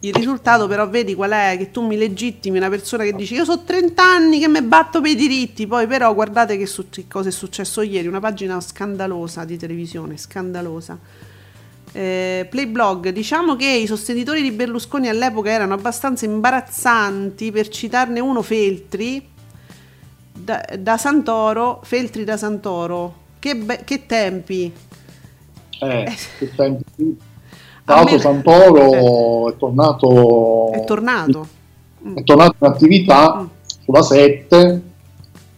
Il risultato però vedi qual è? Che tu mi legittimi una persona che dice io sono 30 anni che mi batto per i diritti, poi però guardate che cosa è successo ieri, una pagina scandalosa di televisione, Playblog, diciamo che i sostenitori di Berlusconi all'epoca erano abbastanza imbarazzanti, per citarne uno, Feltri da Santoro. Feltri da Santoro, che tempi, che tempi. Tra l'altro Santoro è tornato in attività sulla 7,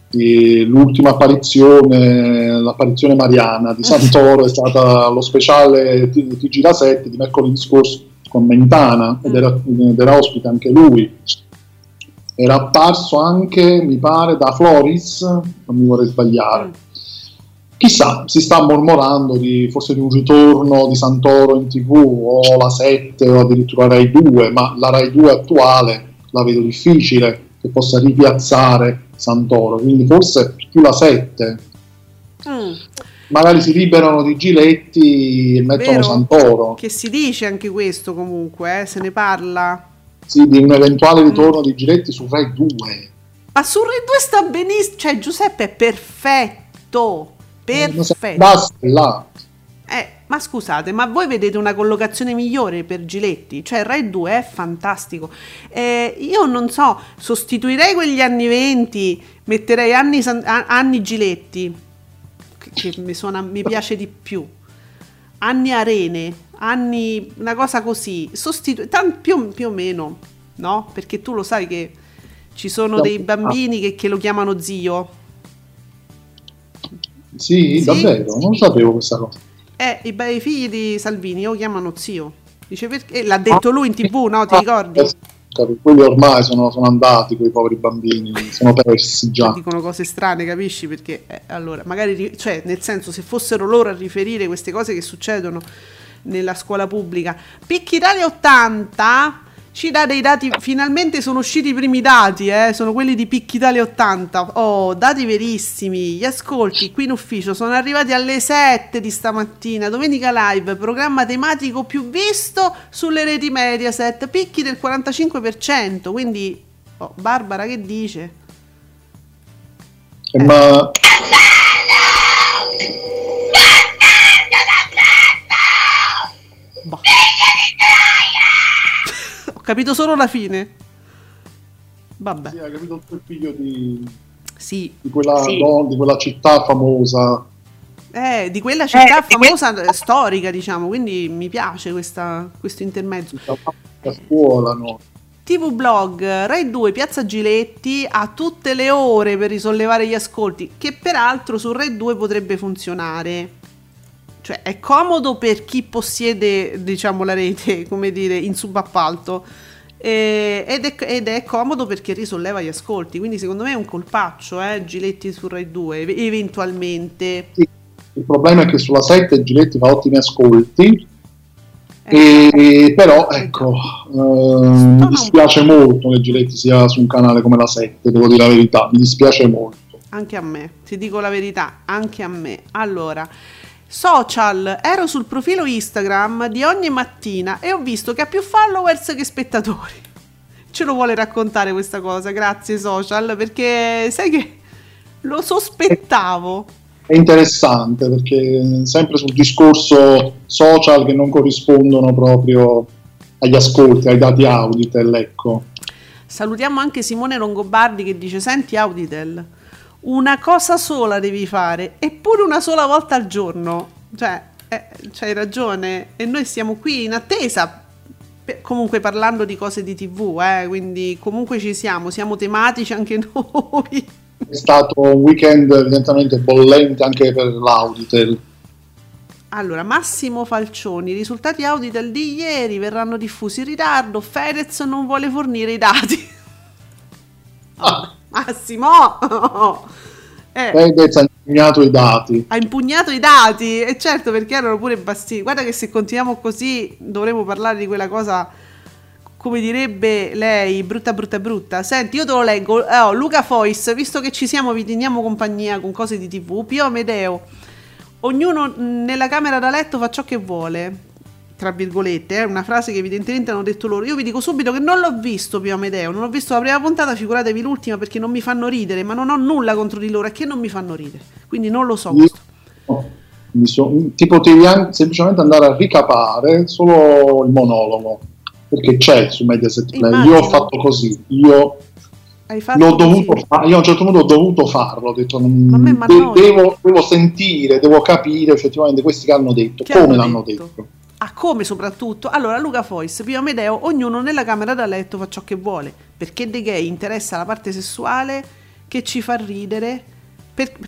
l'ultima apparizione, l'apparizione mariana di Santoro è stata lo speciale TG da 7 di mercoledì scorso con Mentana, ed era ospite anche lui. Era apparso anche, mi pare, da Floris, non mi vorrei sbagliare. Chissà, si sta mormorando forse di un ritorno di Santoro in TV, o la 7 o addirittura Rai 2, ma la Rai 2 attuale la vedo difficile che possa ripiazzare Santoro, quindi forse più la 7. Magari si liberano di Giletti e mettono Santoro. Che si dice anche questo, comunque, se ne parla. Sì, di un eventuale ritorno di Giletti su Rai 2. Ma su Rai 2 sta benissimo, cioè Giuseppe è perfetto. Ma scusate, ma voi vedete una collocazione migliore per Giletti? Cioè Rai 2 è fantastico. Io non so, sostituirei quegli anni 20, metterei anni Giletti, che mi piace di più, anni Arene, anni una cosa così, più o meno, no? Perché tu lo sai che ci sono dei bambini che lo chiamano zio. Sì, davvero, non sapevo questa cosa. I figli di Salvini lo chiamano zio. Dice perché? L'ha detto lui in TV, no? Ti ricordi? Quelli ormai sono andati, quei poveri bambini, sono persi già. Dicono cose strane, capisci? Perché allora, magari, cioè, nel senso, se fossero loro a riferire queste cose che succedono nella scuola pubblica. Picchi Italia 80 ci dà dei dati, finalmente sono usciti i primi dati, sono quelli di Picchi Italia 80, dati verissimi, gli ascolti qui in ufficio sono arrivati alle 7 di stamattina, Domenica Live, programma tematico più visto sulle reti Mediaset, picchi del 45%, quindi Barbara che dice? Ma... Boh. Capito solo la fine. Vabbè. Sì, ha capito il figlio di quella città famosa. Di quella città famosa storica, diciamo, quindi mi piace questo intermezzo. La scuola, no? TV Blog, Rai 2, Piazza Giletti a tutte le ore per risollevare gli ascolti, che peraltro su Rai 2 potrebbe funzionare. Cioè è comodo per chi possiede, diciamo, la rete, come dire, in subappalto, ed è comodo perché risolleva gli ascolti, quindi secondo me è un colpaccio, Giletti su Rai 2 eventualmente. Sì, il problema è che sulla 7 Giletti fa ottimi ascolti, però ecco, mi dispiace molto che Giletti sia su un canale come la 7, devo dire la verità, mi dispiace molto. Anche a me, ti dico la verità, anche a me. Allora, social, ero sul profilo Instagram di Ogni Mattina e ho visto che ha più followers che spettatori. Ce lo vuole raccontare questa cosa? Grazie social, perché sai che lo sospettavo. È interessante, perché sempre sul discorso social che non corrispondono proprio agli ascolti, ai dati Auditel, ecco. Salutiamo anche Simone Longobardi che dice: senti Auditel, una cosa sola devi fare, eppure una sola volta al giorno. Cioè, c'hai ragione, e noi siamo qui in attesa, comunque parlando di cose di TV, quindi comunque ci siamo tematici anche noi. È stato un weekend evidentemente bollente anche per l'Auditel. Allora, Massimo Falcioni, i risultati Auditel di ieri verranno diffusi in ritardo, Fedez non vuole fornire i dati. Massimo! Fedez ha impugnato i dati. E certo, perché erano pure bastini. Guarda che se continuiamo così dovremo parlare di quella cosa, come direbbe lei, brutta. Senti, io te lo leggo. Luca Fois, visto che ci siamo, vi teniamo compagnia con cose di TV. Pio Medeo, ognuno nella camera da letto fa ciò che vuole, tra virgolette, è una frase che evidentemente hanno detto loro. Io vi dico subito che non l'ho visto Pio Medeo, non ho visto la prima puntata, figuratevi l'ultima, perché non mi fanno ridere, ma non ho nulla contro di loro, è che non mi fanno ridere, quindi non lo so. Io, ti potevi anche semplicemente andare a ricapare solo il monologo, perché c'è su Mediaset Play. Io ho fatto così, io a un certo punto ho dovuto farlo, ho detto devo sentire, devo capire effettivamente questi che hanno detto, come l'hanno detto. Ah, come soprattutto? Allora, Luca Fois, Pio Medeo, ognuno nella camera da letto fa ciò che vuole, perché dei gay interessa la parte sessuale che ci fa ridere,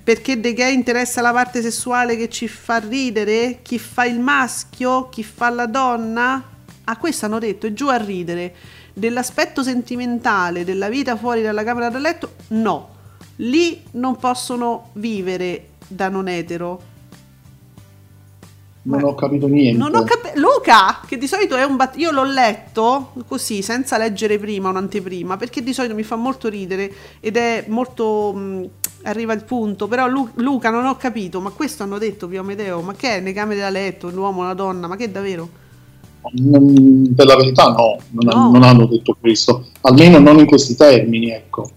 perché dei gay interessa la parte sessuale che ci fa ridere, chi fa il maschio, chi fa la donna, a questo hanno detto, e giù a ridere. Dell'aspetto sentimentale della vita fuori dalla camera da letto, no, lì non possono vivere da non etero. Non ho capito niente. Luca, che di solito è un io l'ho letto così, senza leggere prima un'anteprima, perché di solito mi fa molto ridere ed è molto arriva il punto, però Luca non ho capito, ma questo hanno detto Pio Medeo, ma che è, le camere da letto, l'uomo, la donna, ma che è davvero? Per la verità non hanno detto questo, almeno non in questi termini, ecco.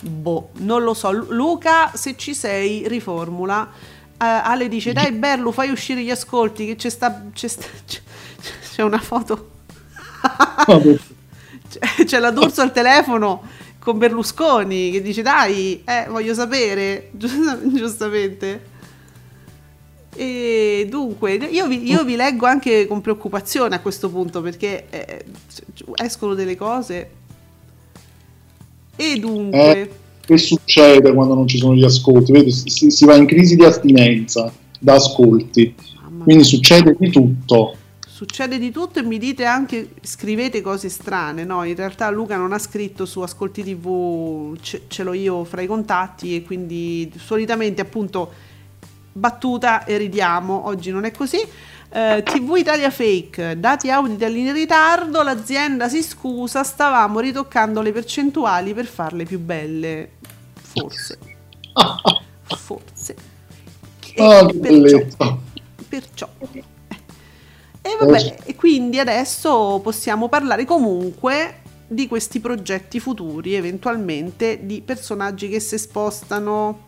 Boh, non lo so. Luca, se ci sei, riformula. Ale dice: dai Berlu, fai uscire gli ascolti, che c'è una foto c'è la D'Urso al telefono con Berlusconi che dice: dai, voglio sapere. Giustamente. E dunque io vi leggo anche con preoccupazione a questo punto, perché escono delle cose. E dunque che succede quando non ci sono gli ascolti? Vedi, si va in crisi di astinenza da ascolti, quindi succede di tutto. Succede di tutto, e mi dite anche, scrivete cose strane, no? In realtà Luca non ha scritto su Ascolti TV, ce l'ho io fra i contatti, e quindi solitamente appunto battuta e ridiamo, oggi non è così. TV Italia fake, dati Auditel in ritardo, l'azienda si scusa, stavamo ritoccando le percentuali per farle più belle, forse. E vabbè, e quindi adesso possiamo parlare comunque di questi progetti futuri, eventualmente di personaggi che si spostano.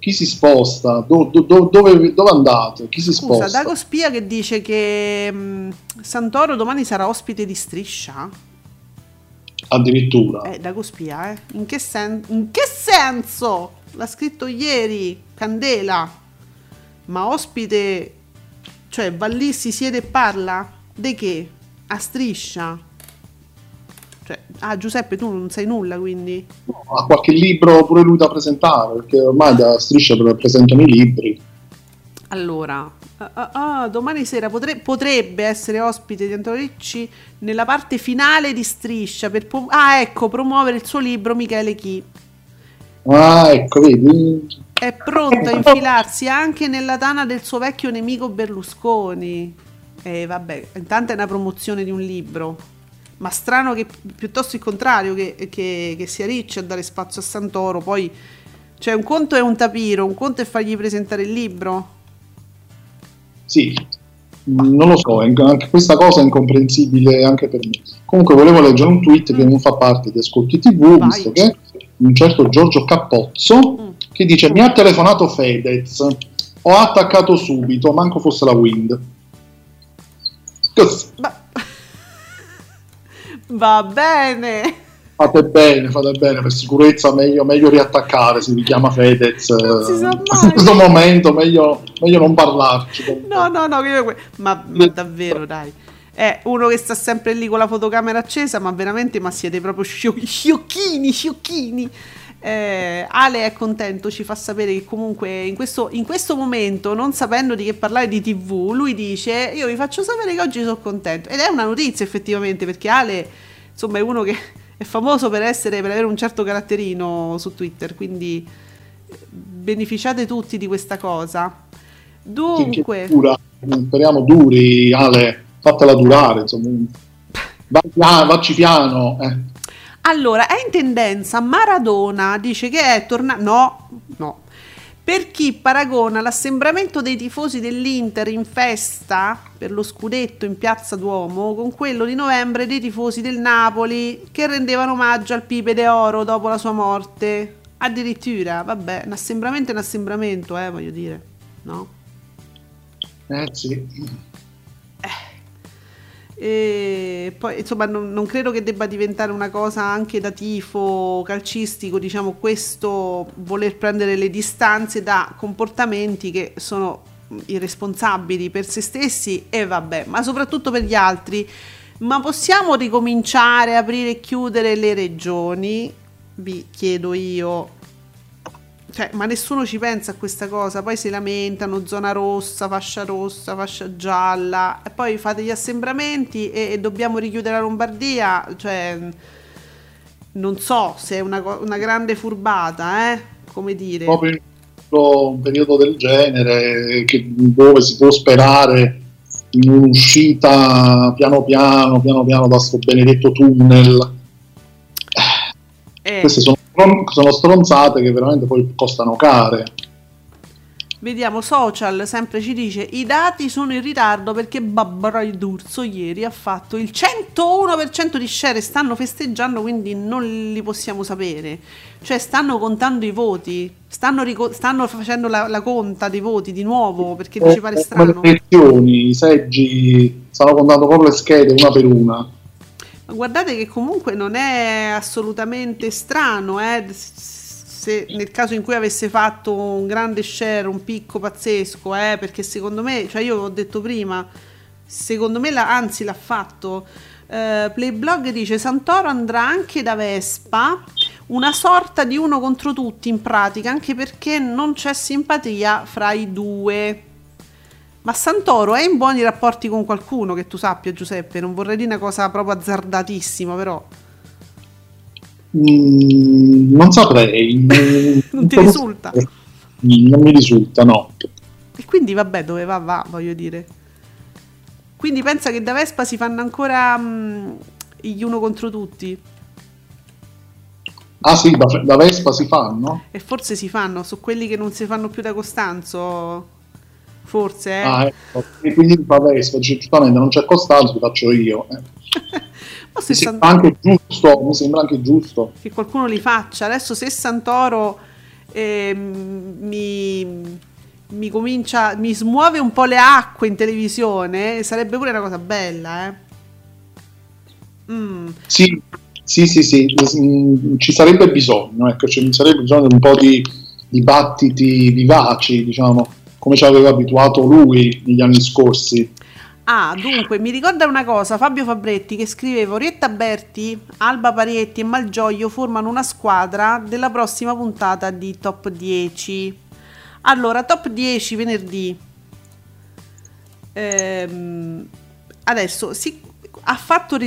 Chi si sposta? Dove andate? Chi si sposta? Scusa, Dagospia che dice che Santoro domani sarà ospite di Striscia? Addirittura. Dagospia, eh? In che senso? L'ha scritto ieri, Candela. Ma ospite, cioè va lì, si siede e parla? De che? A Striscia? Giuseppe, tu non sai nulla, quindi? No, ha qualche libro pure lui da presentare, perché ormai da Striscia presentano i libri. Allora, domani sera potrebbe essere ospite di Antonio Ricci nella parte finale di Striscia per promuovere il suo libro Michele Chi. Ah, ecco, vedi? È pronto a infilarsi anche nella tana del suo vecchio nemico Berlusconi. Vabbè, intanto è una promozione di un libro. Ma strano che piuttosto il contrario, che sia Ricci a dare spazio a Santoro. Poi, cioè, un conto è un tapiro, un conto è fargli presentare il libro. Sì, non lo so, anche questa cosa è incomprensibile anche per me. Comunque volevo leggere un tweet che non fa parte di Ascolti TV, visto che un certo Giorgio Cappozzo che dice: mi ha telefonato Fedez, ho attaccato subito, manco fosse la Wind. Va bene, fate bene, per sicurezza meglio riattaccare, se vi chiama Fedez in questo momento meglio non parlarci comunque. Ma davvero, dai, è uno che sta sempre lì con la fotocamera accesa, ma veramente, ma siete proprio sciocchini. Ale è contento, ci fa sapere che comunque in questo momento, non sapendo di che parlare di TV, lui dice: io vi faccio sapere che oggi sono contento. Ed è una notizia effettivamente, perché Ale, insomma, è uno che è famoso per avere un certo caratterino su Twitter, quindi beneficiate tutti di questa cosa. Dunque speriamo duri, Ale, fatela durare, insomma. Vacci piano, Allora, è in tendenza Maradona, dice che è tornato. No. Per chi paragona l'assembramento dei tifosi dell'Inter in festa per lo scudetto in Piazza Duomo con quello di novembre dei tifosi del Napoli che rendevano omaggio al Pipe d'Oro dopo la sua morte. Addirittura, vabbè, un assembramento, voglio dire, no? Sì. E poi, insomma, non credo che debba diventare una cosa anche da tifo calcistico, diciamo, questo voler prendere le distanze da comportamenti che sono irresponsabili per se stessi e vabbè, ma soprattutto per gli altri. Ma possiamo ricominciare a aprire e chiudere le regioni? Vi chiedo io, cioè, ma nessuno ci pensa a questa cosa, poi si lamentano, zona rossa, fascia gialla, e poi fate gli assembramenti e dobbiamo richiudere la Lombardia, cioè non so se è una grande furbata, come dire. Proprio un periodo del genere dove si può sperare in un'uscita piano piano da sto benedetto tunnel. Queste sono stronzate che veramente poi costano care. Vediamo, social sempre ci dice: i dati sono in ritardo perché D'Urso ieri ha fatto il 101% di share, stanno festeggiando, quindi non li possiamo sapere, cioè stanno contando i voti, stanno facendo la conta dei voti di nuovo, perché ci pare strano. Le elezioni, i seggi, stanno contando proprio le schede una per una. Guardate che comunque non è assolutamente strano, se nel caso in cui avesse fatto un grande share, un picco pazzesco, perché secondo me, cioè io l'ho detto prima, secondo me l'ha fatto. Playblog dice: Santoro andrà anche da Vespa, una sorta di uno contro tutti in pratica, anche perché non c'è simpatia fra i due. Ma Santoro è in buoni rapporti con qualcuno, che tu sappia, Giuseppe? Non vorrei dire una cosa proprio azzardatissima, però non saprei. Non ti risulta? Non mi risulta, no. E quindi vabbè, dove va, voglio dire. Quindi pensa che da Vespa si fanno ancora gli uno contro tutti? Ah sì, da Vespa si fanno? E forse si fanno, su quelli che non si fanno più da Costanzo... Forse, ecco. E quindi fa Vespa, giustamente non c'è Costanzo, lo faccio io. Ma se mi sembra anche giusto che qualcuno li faccia. Adesso se Santoro mi smuove un po' le acque in televisione, sarebbe pure una cosa bella, Sì, ci sarebbe bisogno, ecco, ci sarebbe bisogno di un po' di dibattiti vivaci, diciamo, come ci aveva abituato lui negli anni scorsi. Dunque, mi ricorda una cosa Fabio Fabretti, che scriveva: Orietta Berti, Alba Parietti e Malgioglio formano una squadra della prossima puntata di Top 10. Allora, Top 10 venerdì. Adesso, ha fatto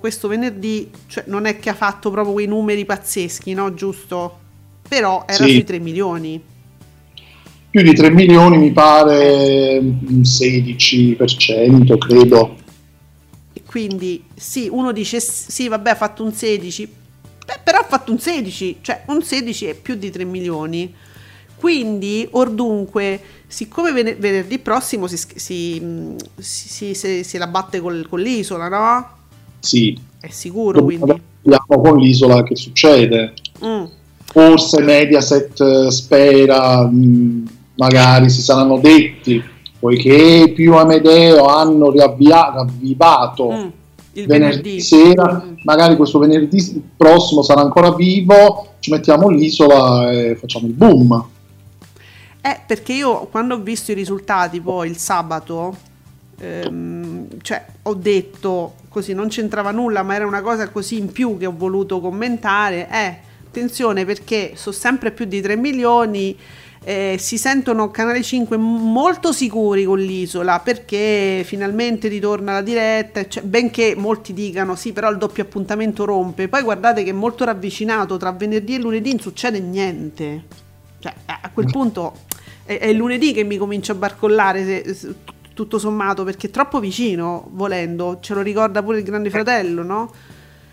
questo venerdì, cioè non è che ha fatto proprio quei numeri pazzeschi, no? Giusto? Però era sui 3 milioni. Più di 3 milioni, mi pare un 16%, credo. Quindi sì, uno dice sì, vabbè, ha fatto un 16%, però ha fatto un 16%, cioè un 16% è più di 3 milioni. Quindi, ordunque, siccome venerdì prossimo si la batte con l'Isola, no? Sì. È sicuro, quindi. Vediamo con l'Isola che succede. Forse Mediaset spera... magari si saranno detti, poiché Pio Medeo hanno riavvivato il venerdì sera, magari questo venerdì prossimo sarà ancora vivo, ci mettiamo l'Isola e facciamo il boom. Perché io quando ho visto i risultati poi il sabato, cioè ho detto così, non c'entrava nulla, ma era una cosa così in più che ho voluto commentare, attenzione, perché sono sempre più di 3 milioni. Si sentono Canale 5 molto sicuri con l'Isola, perché finalmente ritorna la diretta, cioè, benché molti dicano sì, però il doppio appuntamento rompe. Poi guardate che è molto ravvicinato, tra venerdì e lunedì non succede niente, cioè, a quel punto è il lunedì che mi comincia a barcollare, tutto sommato, perché è troppo vicino, volendo. Ce lo ricorda pure il Grande Fratello, no?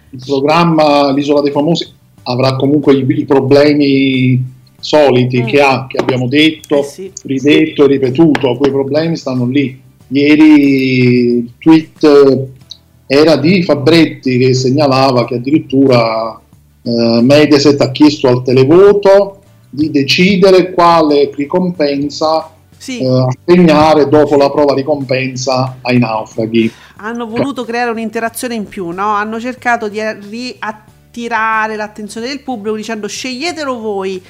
Il programma L'Isola dei Famosi avrà comunque i problemi soliti che abbiamo detto, ridetto e ripetuto. Quei problemi stanno lì. Ieri il tweet era di Fabretti che segnalava che addirittura Mediaset ha chiesto al televoto di decidere quale ricompensa assegnare dopo la prova ricompensa ai naufraghi. Hanno voluto creare un'interazione in più, no? Hanno cercato di riattirare l'attenzione del pubblico dicendo sceglietelo voi.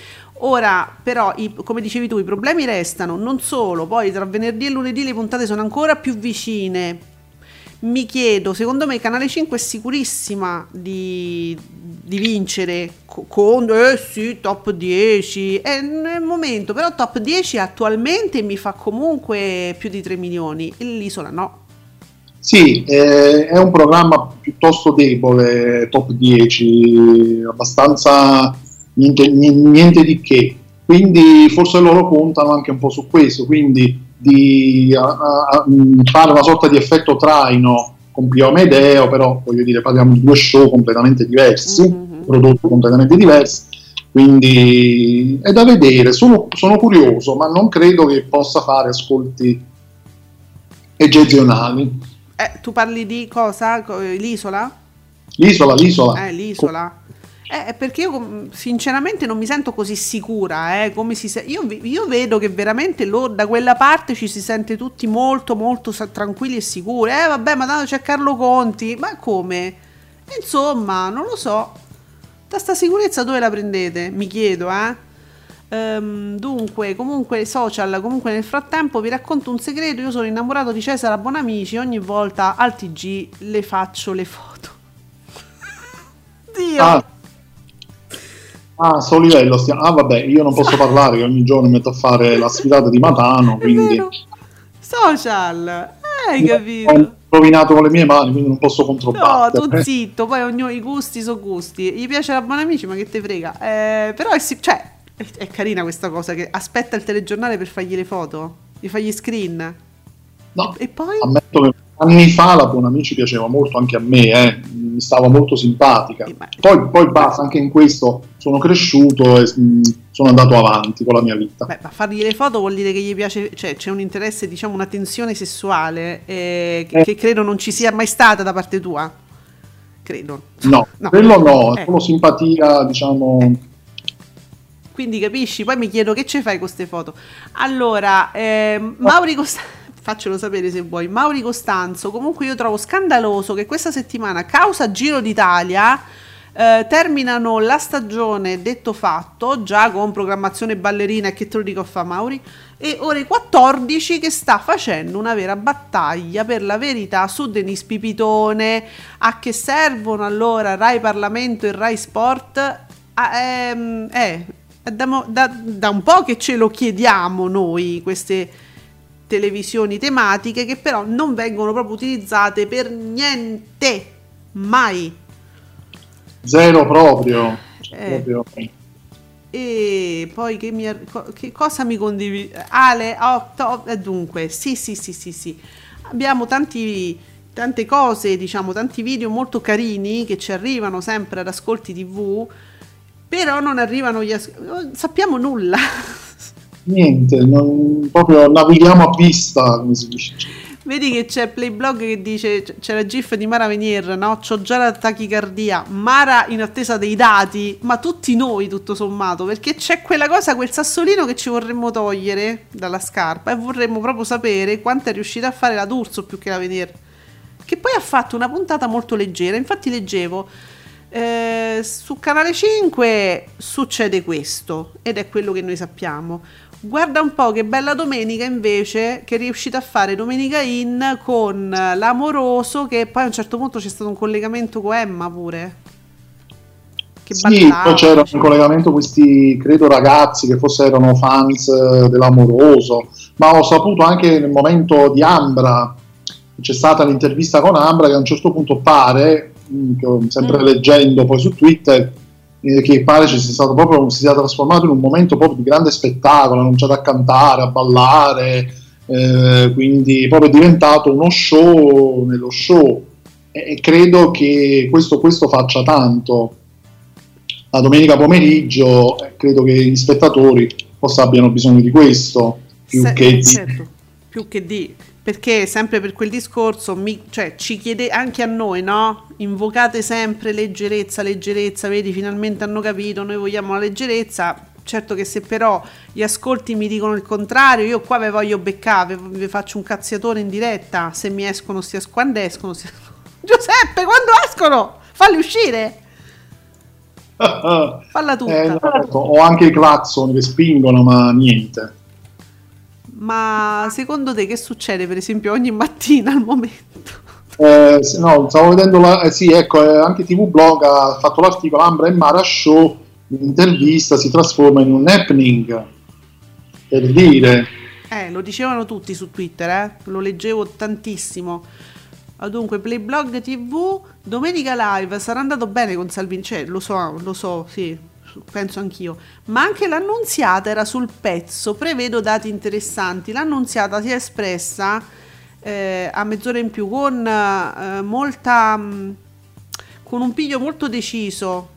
Ora però, come dicevi tu, i problemi restano, non solo, poi tra venerdì e lunedì le puntate sono ancora più vicine. Mi chiedo, secondo me Canale 5 è sicurissima di vincere con top 10, è nel momento, però top 10 attualmente mi fa comunque più di 3 milioni e l'Isola no. Sì, è un programma piuttosto debole, top 10, abbastanza niente di che, quindi forse loro puntano anche un po' su questo, quindi di fare una sorta di effetto traino con Pio Medeo, però voglio dire parliamo di due show completamente diversi, prodotti completamente diversi, quindi è da vedere. Sono curioso, ma non credo che possa fare ascolti eccezionali. Tu parli di cosa? L'Isola? L'Isola. L'Isola. Perché io sinceramente non mi sento così sicura, come si io vedo che veramente da quella parte ci si sente tutti molto molto tranquilli e sicuri, vabbè ma tanto c'è Carlo Conti, ma come? Insomma non lo so, da sta sicurezza dove la prendete? Mi chiedo, dunque, comunque social, comunque nel frattempo vi racconto un segreto, io sono innamorato di Cesare Bonamici, ogni volta al TG le faccio le foto. Dio! Ah, sto livello, vabbè, io non posso parlare che ogni giorno mi metto a fare la sfilata di Matano, quindi... Social, hai capito? Ho rovinato con le mie mani, quindi non posso controbattere. No, tu zitto, poi ognuno, i gusti sono gusti. Gli piace la Bonamici, ma che te frega. Però è carina questa cosa, che aspetta il telegiornale per fargli le foto, gli fagli screen. No, e poi... ammetto che anni fa la Bonamici piaceva molto anche a me, mi stava molto simpatica, poi basta, anche in questo sono cresciuto e sono andato avanti con la mia vita. Beh, ma fargli le foto vuol dire che gli piace, cioè c'è un interesse, diciamo una tensione sessuale che credo non ci sia mai stata da parte tua, credo. No. Quello no, è solo simpatia, diciamo... Quindi capisci, poi mi chiedo che ci fai con queste foto. Allora, Mauri Costanzo, faccelo sapere se vuoi. Mauri Costanzo, comunque io trovo scandaloso che questa settimana, causa Giro d'Italia, terminano la stagione Detto Fatto, già con programmazione ballerina, che te lo dico fa Mauri, e ore 14 che sta facendo una vera battaglia per la verità su Denis Pipitone. A che servono allora Rai Parlamento e Rai Sport? Da un po' che ce lo chiediamo noi, queste televisioni tematiche che però non vengono proprio utilizzate per niente, mai, zero proprio. E poi che cosa mi condividi? Ale 8, dunque sì, abbiamo tante cose, diciamo tanti video molto carini che ci arrivano sempre ad Ascolti TV, però non arrivano non sappiamo nulla. Niente, proprio navighiamo a pista, come si dice. Vedi che c'è Playblog che dice, c'è la gif di Mara Venier, no? C'ho già la tachicardia, Mara in attesa dei dati, ma tutti noi tutto sommato, perché c'è quella cosa, quel sassolino che ci vorremmo togliere dalla scarpa e vorremmo proprio sapere quanto è riuscita a fare la D'Urso più che la Venier, che poi ha fatto una puntata molto leggera. Infatti leggevo su Canale 5 succede questo ed è quello che noi sappiamo. Guarda un po' che bella Domenica invece, che è riuscita a fare Domenica In con l'Amoroso, che poi a un certo punto c'è stato un collegamento con Emma pure. Che sì, poi c'era un collegamento, questi credo ragazzi che forse erano fans dell'Amoroso, ma ho saputo anche nel momento di Ambra, c'è stata l'intervista con Ambra che a un certo punto pare, sempre leggendo poi su Twitter, che pare ci sia stato proprio, si sia trasformato in un momento proprio di grande spettacolo, non c'è da cantare, a ballare, quindi proprio è diventato uno show nello show, e credo che questo faccia tanto la domenica pomeriggio. Credo che gli spettatori forse abbiano bisogno di questo più che di perché sempre per quel discorso cioè, ci chiede anche a noi, no? Invocate sempre leggerezza, leggerezza, vedi, finalmente hanno capito, noi vogliamo la leggerezza. Certo che se però gli ascolti mi dicono il contrario, io qua vi voglio beccare, vi faccio un cazziatore in diretta, se mi escono, quando escono, Giuseppe, quando escono? Falli uscire! Falla tutta. Certo. Ho anche i clacson che spingono, ma niente. Ma secondo te che succede per esempio ogni mattina al momento? No, stavo vedendo sì, ecco, anche TV Blog ha fatto l'articolo Ambra e Mara Show, l'intervista si trasforma in un happening, per dire. Lo dicevano tutti su Twitter, lo leggevo tantissimo. Dunque, Playblog TV, domenica live, sarà andato bene con Salvini, cioè, lo so, sì, penso anch'io, ma anche l'Annunziata era sul pezzo, prevedo dati interessanti, l'Annunziata si è espressa a mezz'ora in più con con un piglio molto deciso,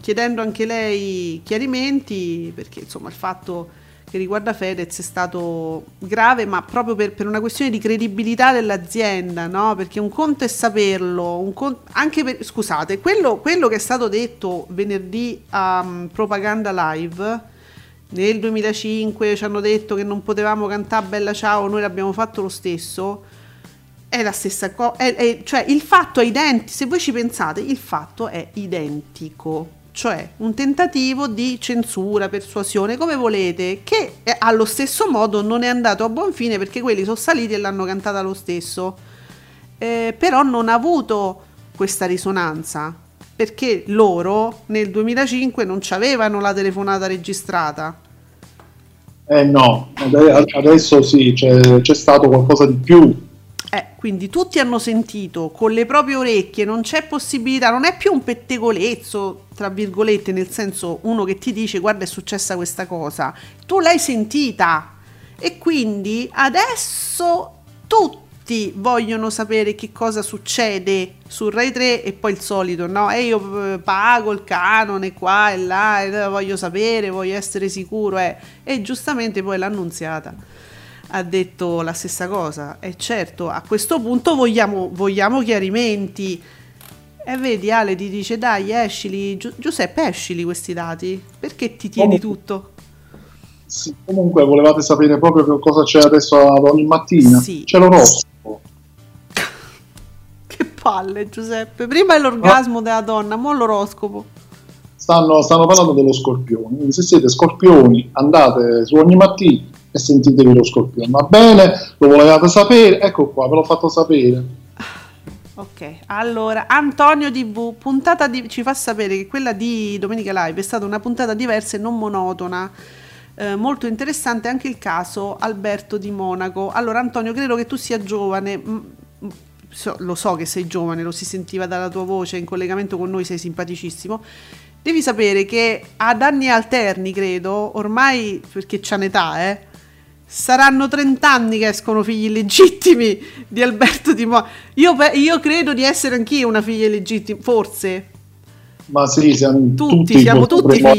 chiedendo anche lei chiarimenti, perché insomma il fatto che riguarda Fedez è stato grave, ma proprio per una questione di credibilità dell'azienda, no? Perché un conto è saperlo, anche per, scusate, quello che è stato detto venerdì a Propaganda Live nel 2005, ci hanno detto che non potevamo cantare Bella Ciao, noi l'abbiamo fatto lo stesso, è la stessa cosa, cioè il fatto è identico, se voi ci pensate il fatto è identico. Cioè un tentativo di censura, persuasione, come volete, che allo stesso modo non è andato a buon fine, perché quelli sono saliti e l'hanno cantata lo stesso, però non ha avuto questa risonanza, perché loro nel 2005 non c'avevano la telefonata registrata. No, adesso sì, c'è stato qualcosa di più. Quindi tutti hanno sentito con le proprie orecchie, non c'è possibilità, non è più un pettegolezzo, tra virgolette, nel senso uno che ti dice guarda è successa questa cosa, tu l'hai sentita e quindi adesso tutti vogliono sapere che cosa succede su Rai 3 e poi il solito, no? E io pago il canone qua e là, e voglio sapere, voglio essere sicuro, e giustamente poi l'Annunziata ha detto la stessa cosa, e certo a questo punto vogliamo chiarimenti, e vedi Ale ti dice dai escili, Giuseppe escili questi dati, perché ti tieni tutto? Sì, comunque volevate sapere proprio che cosa c'è adesso ad ogni mattina? Sì. C'è l'oroscopo. Che palle Giuseppe, prima è l'orgasmo della donna, mo l'oroscopo. Stanno parlando dello scorpione, quindi se siete scorpioni andate su ogni mattina e sentitevi lo scorpione, va bene, lo volevate sapere, ecco qua, ve l'ho fatto sapere. Ok, allora Antonio TV, puntata di, ci fa sapere che quella di Domenica Live è stata una puntata diversa e non monotona, molto interessante anche il caso Alberto di Monaco. Allora Antonio, credo che tu sia giovane, lo so che sei giovane, lo si sentiva dalla tua voce, in collegamento con noi sei simpaticissimo. Devi sapere che ad anni alterni, credo, ormai perché c'è un'età, saranno 30 anni che escono figli illegittimi di Alberto di Monaco. Io credo di essere anch'io una figlia illegittima, forse. Ma sì, siamo tutti figli.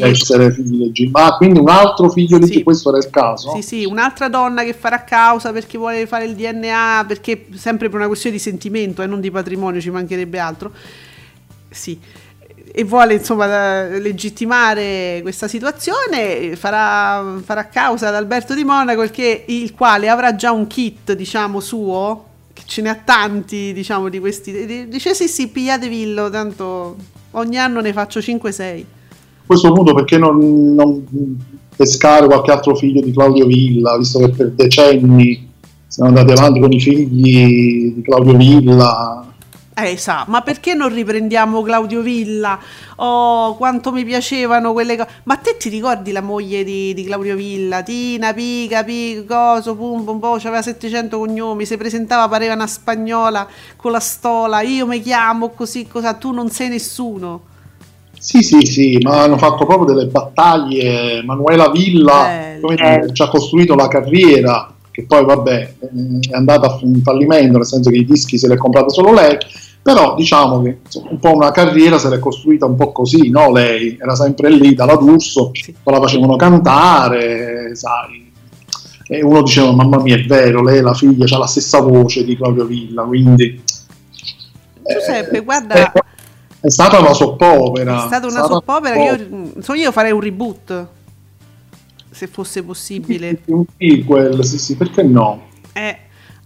Essere figli legittimi. Ma quindi un altro figlio legittimo, sì. Questo era il caso? Sì, sì, un'altra donna che farà causa perché vuole fare il DNA, perché sempre per una questione di sentimento e non di patrimonio, ci mancherebbe altro. Sì. E vuole insomma legittimare questa situazione, farà causa ad Alberto di Monaco, il quale avrà già un kit, diciamo, suo, che ce ne ha tanti, diciamo, di questi. Dice sì, pigliatevillo, tanto ogni anno ne faccio 5-6. A questo punto perché non pescare qualche altro figlio di Claudio Villa, visto che per decenni siamo andati avanti con i figli di Claudio Villa. Esatto, ma perché non riprendiamo Claudio Villa? Oh, quanto mi piacevano quelle cose. Ma te ti ricordi la moglie di Claudio Villa? Tina, Coso, c'aveva 700 cognomi, si presentava, pareva una spagnola con la stola, io mi chiamo così, cosa, tu non sei nessuno. Sì, ma hanno fatto proprio delle battaglie. Manuela Villa ci ha costruito la carriera, che poi vabbè è andata a un fallimento, nel senso che i dischi se li è comprati solo lei, però diciamo che insomma, un po' una carriera se l'è costruita un po' così, no? Lei era sempre lì dalla D'Urso, poi la facevano cantare, sai, e uno diceva mamma mia è vero, lei è la figlia, ha la stessa voce di Claudio Villa, quindi Giuseppe, guarda, è stata una soppopera, è stata una soppopera, io farei un reboot se fosse possibile, un sequel, sì sì, perché no?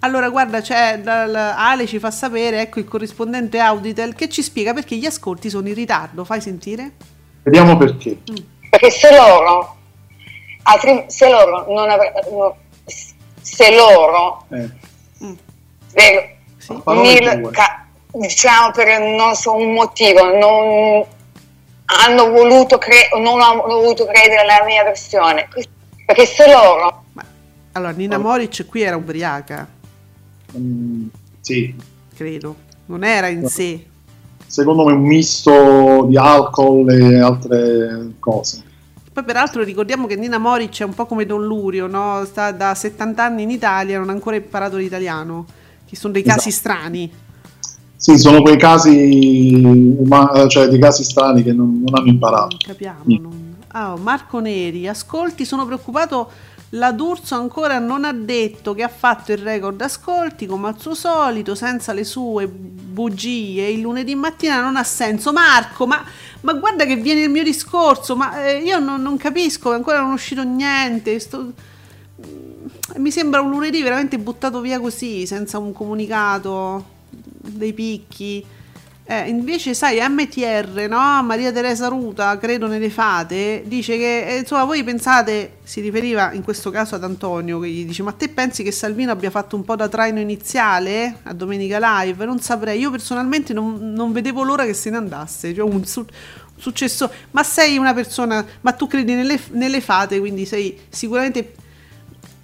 Allora guarda, c'è Ale ci fa sapere, ecco il corrispondente Auditel che ci spiega perché gli ascolti sono in ritardo, fai sentire? Vediamo perché. Perché se loro, diciamo per non so un motivo non hanno voluto credere alla mia versione, perché se loro... Allora Nina Moric qui era ubriaca, sì, credo, non era in sé, secondo me un misto di alcol e altre cose. Poi peraltro ricordiamo che Nina Moric è un po' come Don Lurio, no? Sta da 70 anni in Italia, non ha ancora imparato l'italiano, che sono dei casi strani. Sì, sono quei casi, cioè dei casi strani che non hanno imparato. Non capiamo. Non... Oh, Marco Neri, ascolti, sono preoccupato, la D'Urso ancora non ha detto che ha fatto il record ascolti come al suo solito, senza le sue bugie, il lunedì mattina non ha senso. Marco, ma guarda che viene il mio discorso, ma io non capisco, ancora non è uscito niente, mi sembra un lunedì veramente buttato via così, senza un comunicato... dei picchi, invece sai MTR, no? Maria Teresa Ruta, credo nelle fate, dice che insomma voi pensate, si riferiva in questo caso ad Antonio, che gli dice ma te pensi che Salvini abbia fatto un po' da traino iniziale a Domenica Live? Non saprei, io personalmente non vedevo l'ora che se ne andasse, cioè un successo, ma sei una persona, ma tu credi nelle fate, quindi sei sicuramente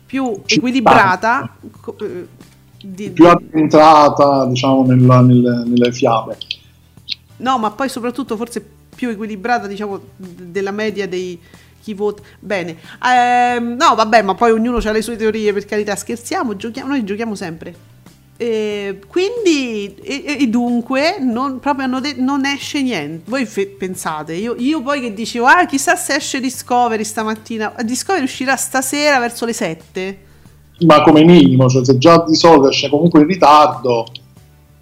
più equilibrata, più addentrata diciamo nelle fiabe, no, ma poi soprattutto forse più equilibrata diciamo della media dei chi vota bene, no vabbè, ma poi ognuno ha le sue teorie, per carità, scherziamo, giochiamo, noi giochiamo sempre, quindi e dunque non, proprio non esce niente, voi pensate, io poi che dicevo chissà se esce Discovery stamattina, Discovery uscirà stasera verso le 7, ma come minimo, cioè se già di solito esce comunque in ritardo,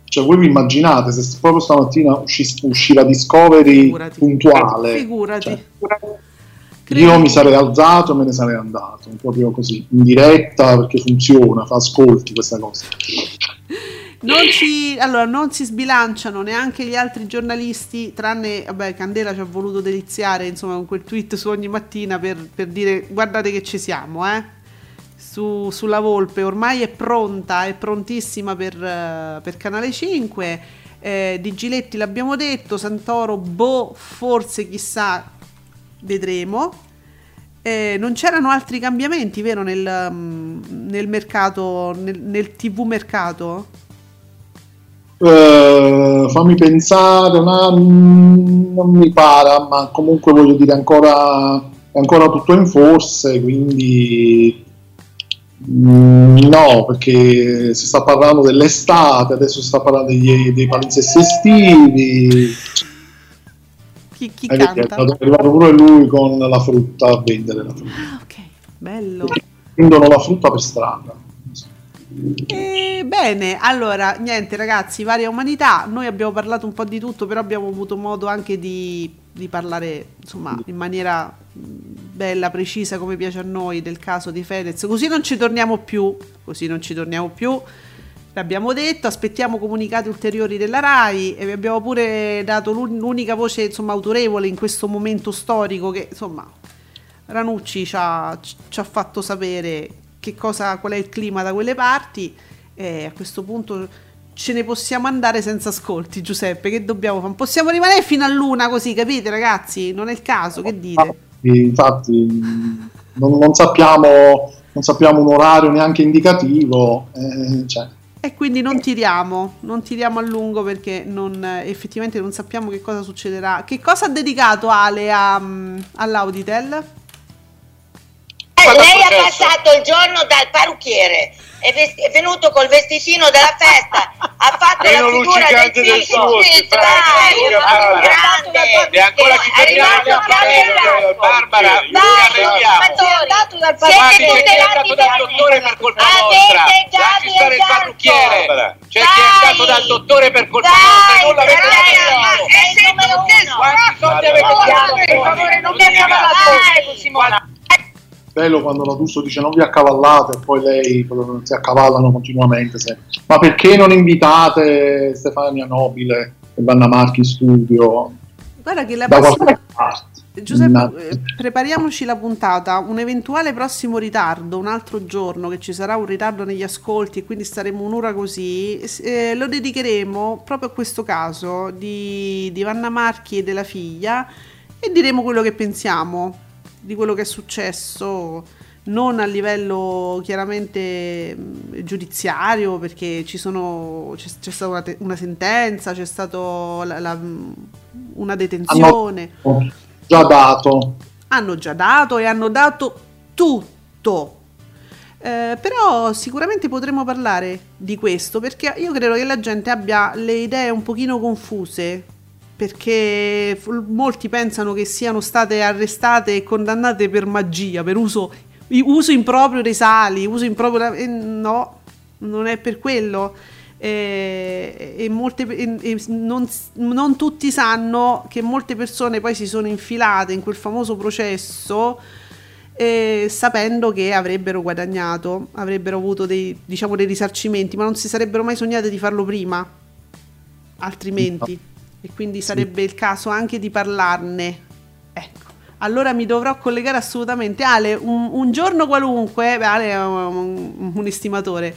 cioè voi vi immaginate se proprio stamattina uscirà Discovery, figurati, puntuale, figurati. Cioè, io mi sarei alzato e me ne sarei andato proprio così, in diretta, perché funziona, fa ascolti questa cosa. Allora, non si sbilanciano neanche gli altri giornalisti, tranne vabbè, Candela ci ha voluto deliziare insomma con quel tweet su ogni mattina per dire guardate che ci siamo, sulla Volpe ormai è prontissima per Canale 5, di Giletti l'abbiamo detto, Santoro forse, chissà, vedremo, non c'erano altri cambiamenti, vero, nel mercato, nel TV mercato? Fammi pensare, non mi pare, ma comunque voglio dire è ancora tutto in forse, quindi no, perché si sta parlando dell'estate, adesso si sta parlando dei palinsesti estivi. Chi canta? È arrivato pure lui con la frutta a vendere la frutta. Ah, ok, bello. Vendono la frutta per strada. Bene, allora niente ragazzi, varia umanità, noi abbiamo parlato un po' di tutto, però abbiamo avuto modo anche di parlare insomma in maniera bella, precisa, come piace a noi, del caso di Fedez, così non ci torniamo più, l'abbiamo detto, aspettiamo comunicati ulteriori della Rai e vi abbiamo pure dato l'unica voce insomma autorevole in questo momento storico, che insomma Ranucci ci ha fatto sapere che cosa, qual è il clima da quelle parti, e a questo punto ce ne possiamo andare senza ascolti. Giuseppe, che dobbiamo fare? Possiamo rimanere fino all'una così, capite ragazzi? Non è il caso, che dite? Infatti non sappiamo un orario neanche indicativo, cioè. E quindi non tiriamo a lungo, perché effettivamente non sappiamo che cosa succederà. Che cosa ha dedicato Ale all'Auditel? lei ha passato il giorno dal parrucchiere, è venuto col vestitino della festa, ha fatto la figura del suo grande, è ancora chi parla, Barbara, siete tutelati dal dottore per colpa nostra, lasci stare il parrucchiere, c'è chi è stato dal dottore per colpa nostra, non l'avete detto, e se non che quanti soldi avete per favore non mi accavallate. Bello quando la D'Urso dice non vi accavallate e poi lei non si accavallano continuamente sempre. Ma perché non invitate Stefania Nobile e Vanna Marchi in studio? Guarda che la prossima... Giuseppe, prepariamoci la puntata, un eventuale prossimo ritardo, un altro giorno che ci sarà un ritardo negli ascolti e quindi staremo un'ora così, lo dedicheremo proprio a questo caso di Vanna Marchi e della figlia e diremo quello che pensiamo di quello che è successo, non a livello chiaramente giudiziario, perché c'è stata una sentenza, c'è stata una detenzione. Hanno già dato e hanno dato tutto. Però sicuramente potremo parlare di questo, perché io credo che la gente abbia le idee un pochino confuse, perché molti pensano che siano state arrestate e condannate per magia, per uso improprio dei sali, uso improprio... no, non è per quello. Non tutti sanno che molte persone poi si sono infilate in quel famoso processo sapendo che avrebbero guadagnato, avrebbero avuto dei risarcimenti, ma non si sarebbero mai sognate di farlo prima, altrimenti. E quindi sarebbe il caso anche di parlarne. Ecco, allora mi dovrò collegare assolutamente. Ale, un giorno qualunque, Ale è un estimatore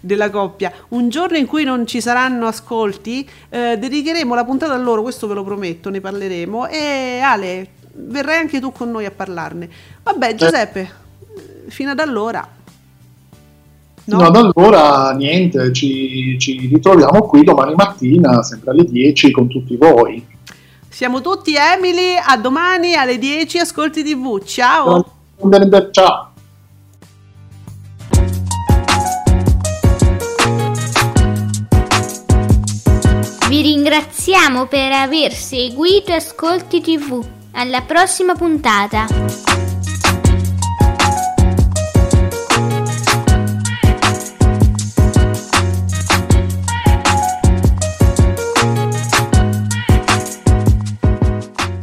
della coppia, un giorno in cui non ci saranno ascolti, dedicheremo la puntata a loro, questo ve lo prometto, ne parleremo. E Ale, verrai anche tu con noi a parlarne. Vabbè Giuseppe, fino ad allora... No, ad allora niente, ci ritroviamo qui domani mattina, sempre alle 10, con tutti voi. Siamo tutti Emily, a domani alle 10, Ascolti TV, ciao! Ciao! Vi ringraziamo per aver seguito Ascolti TV, alla prossima puntata!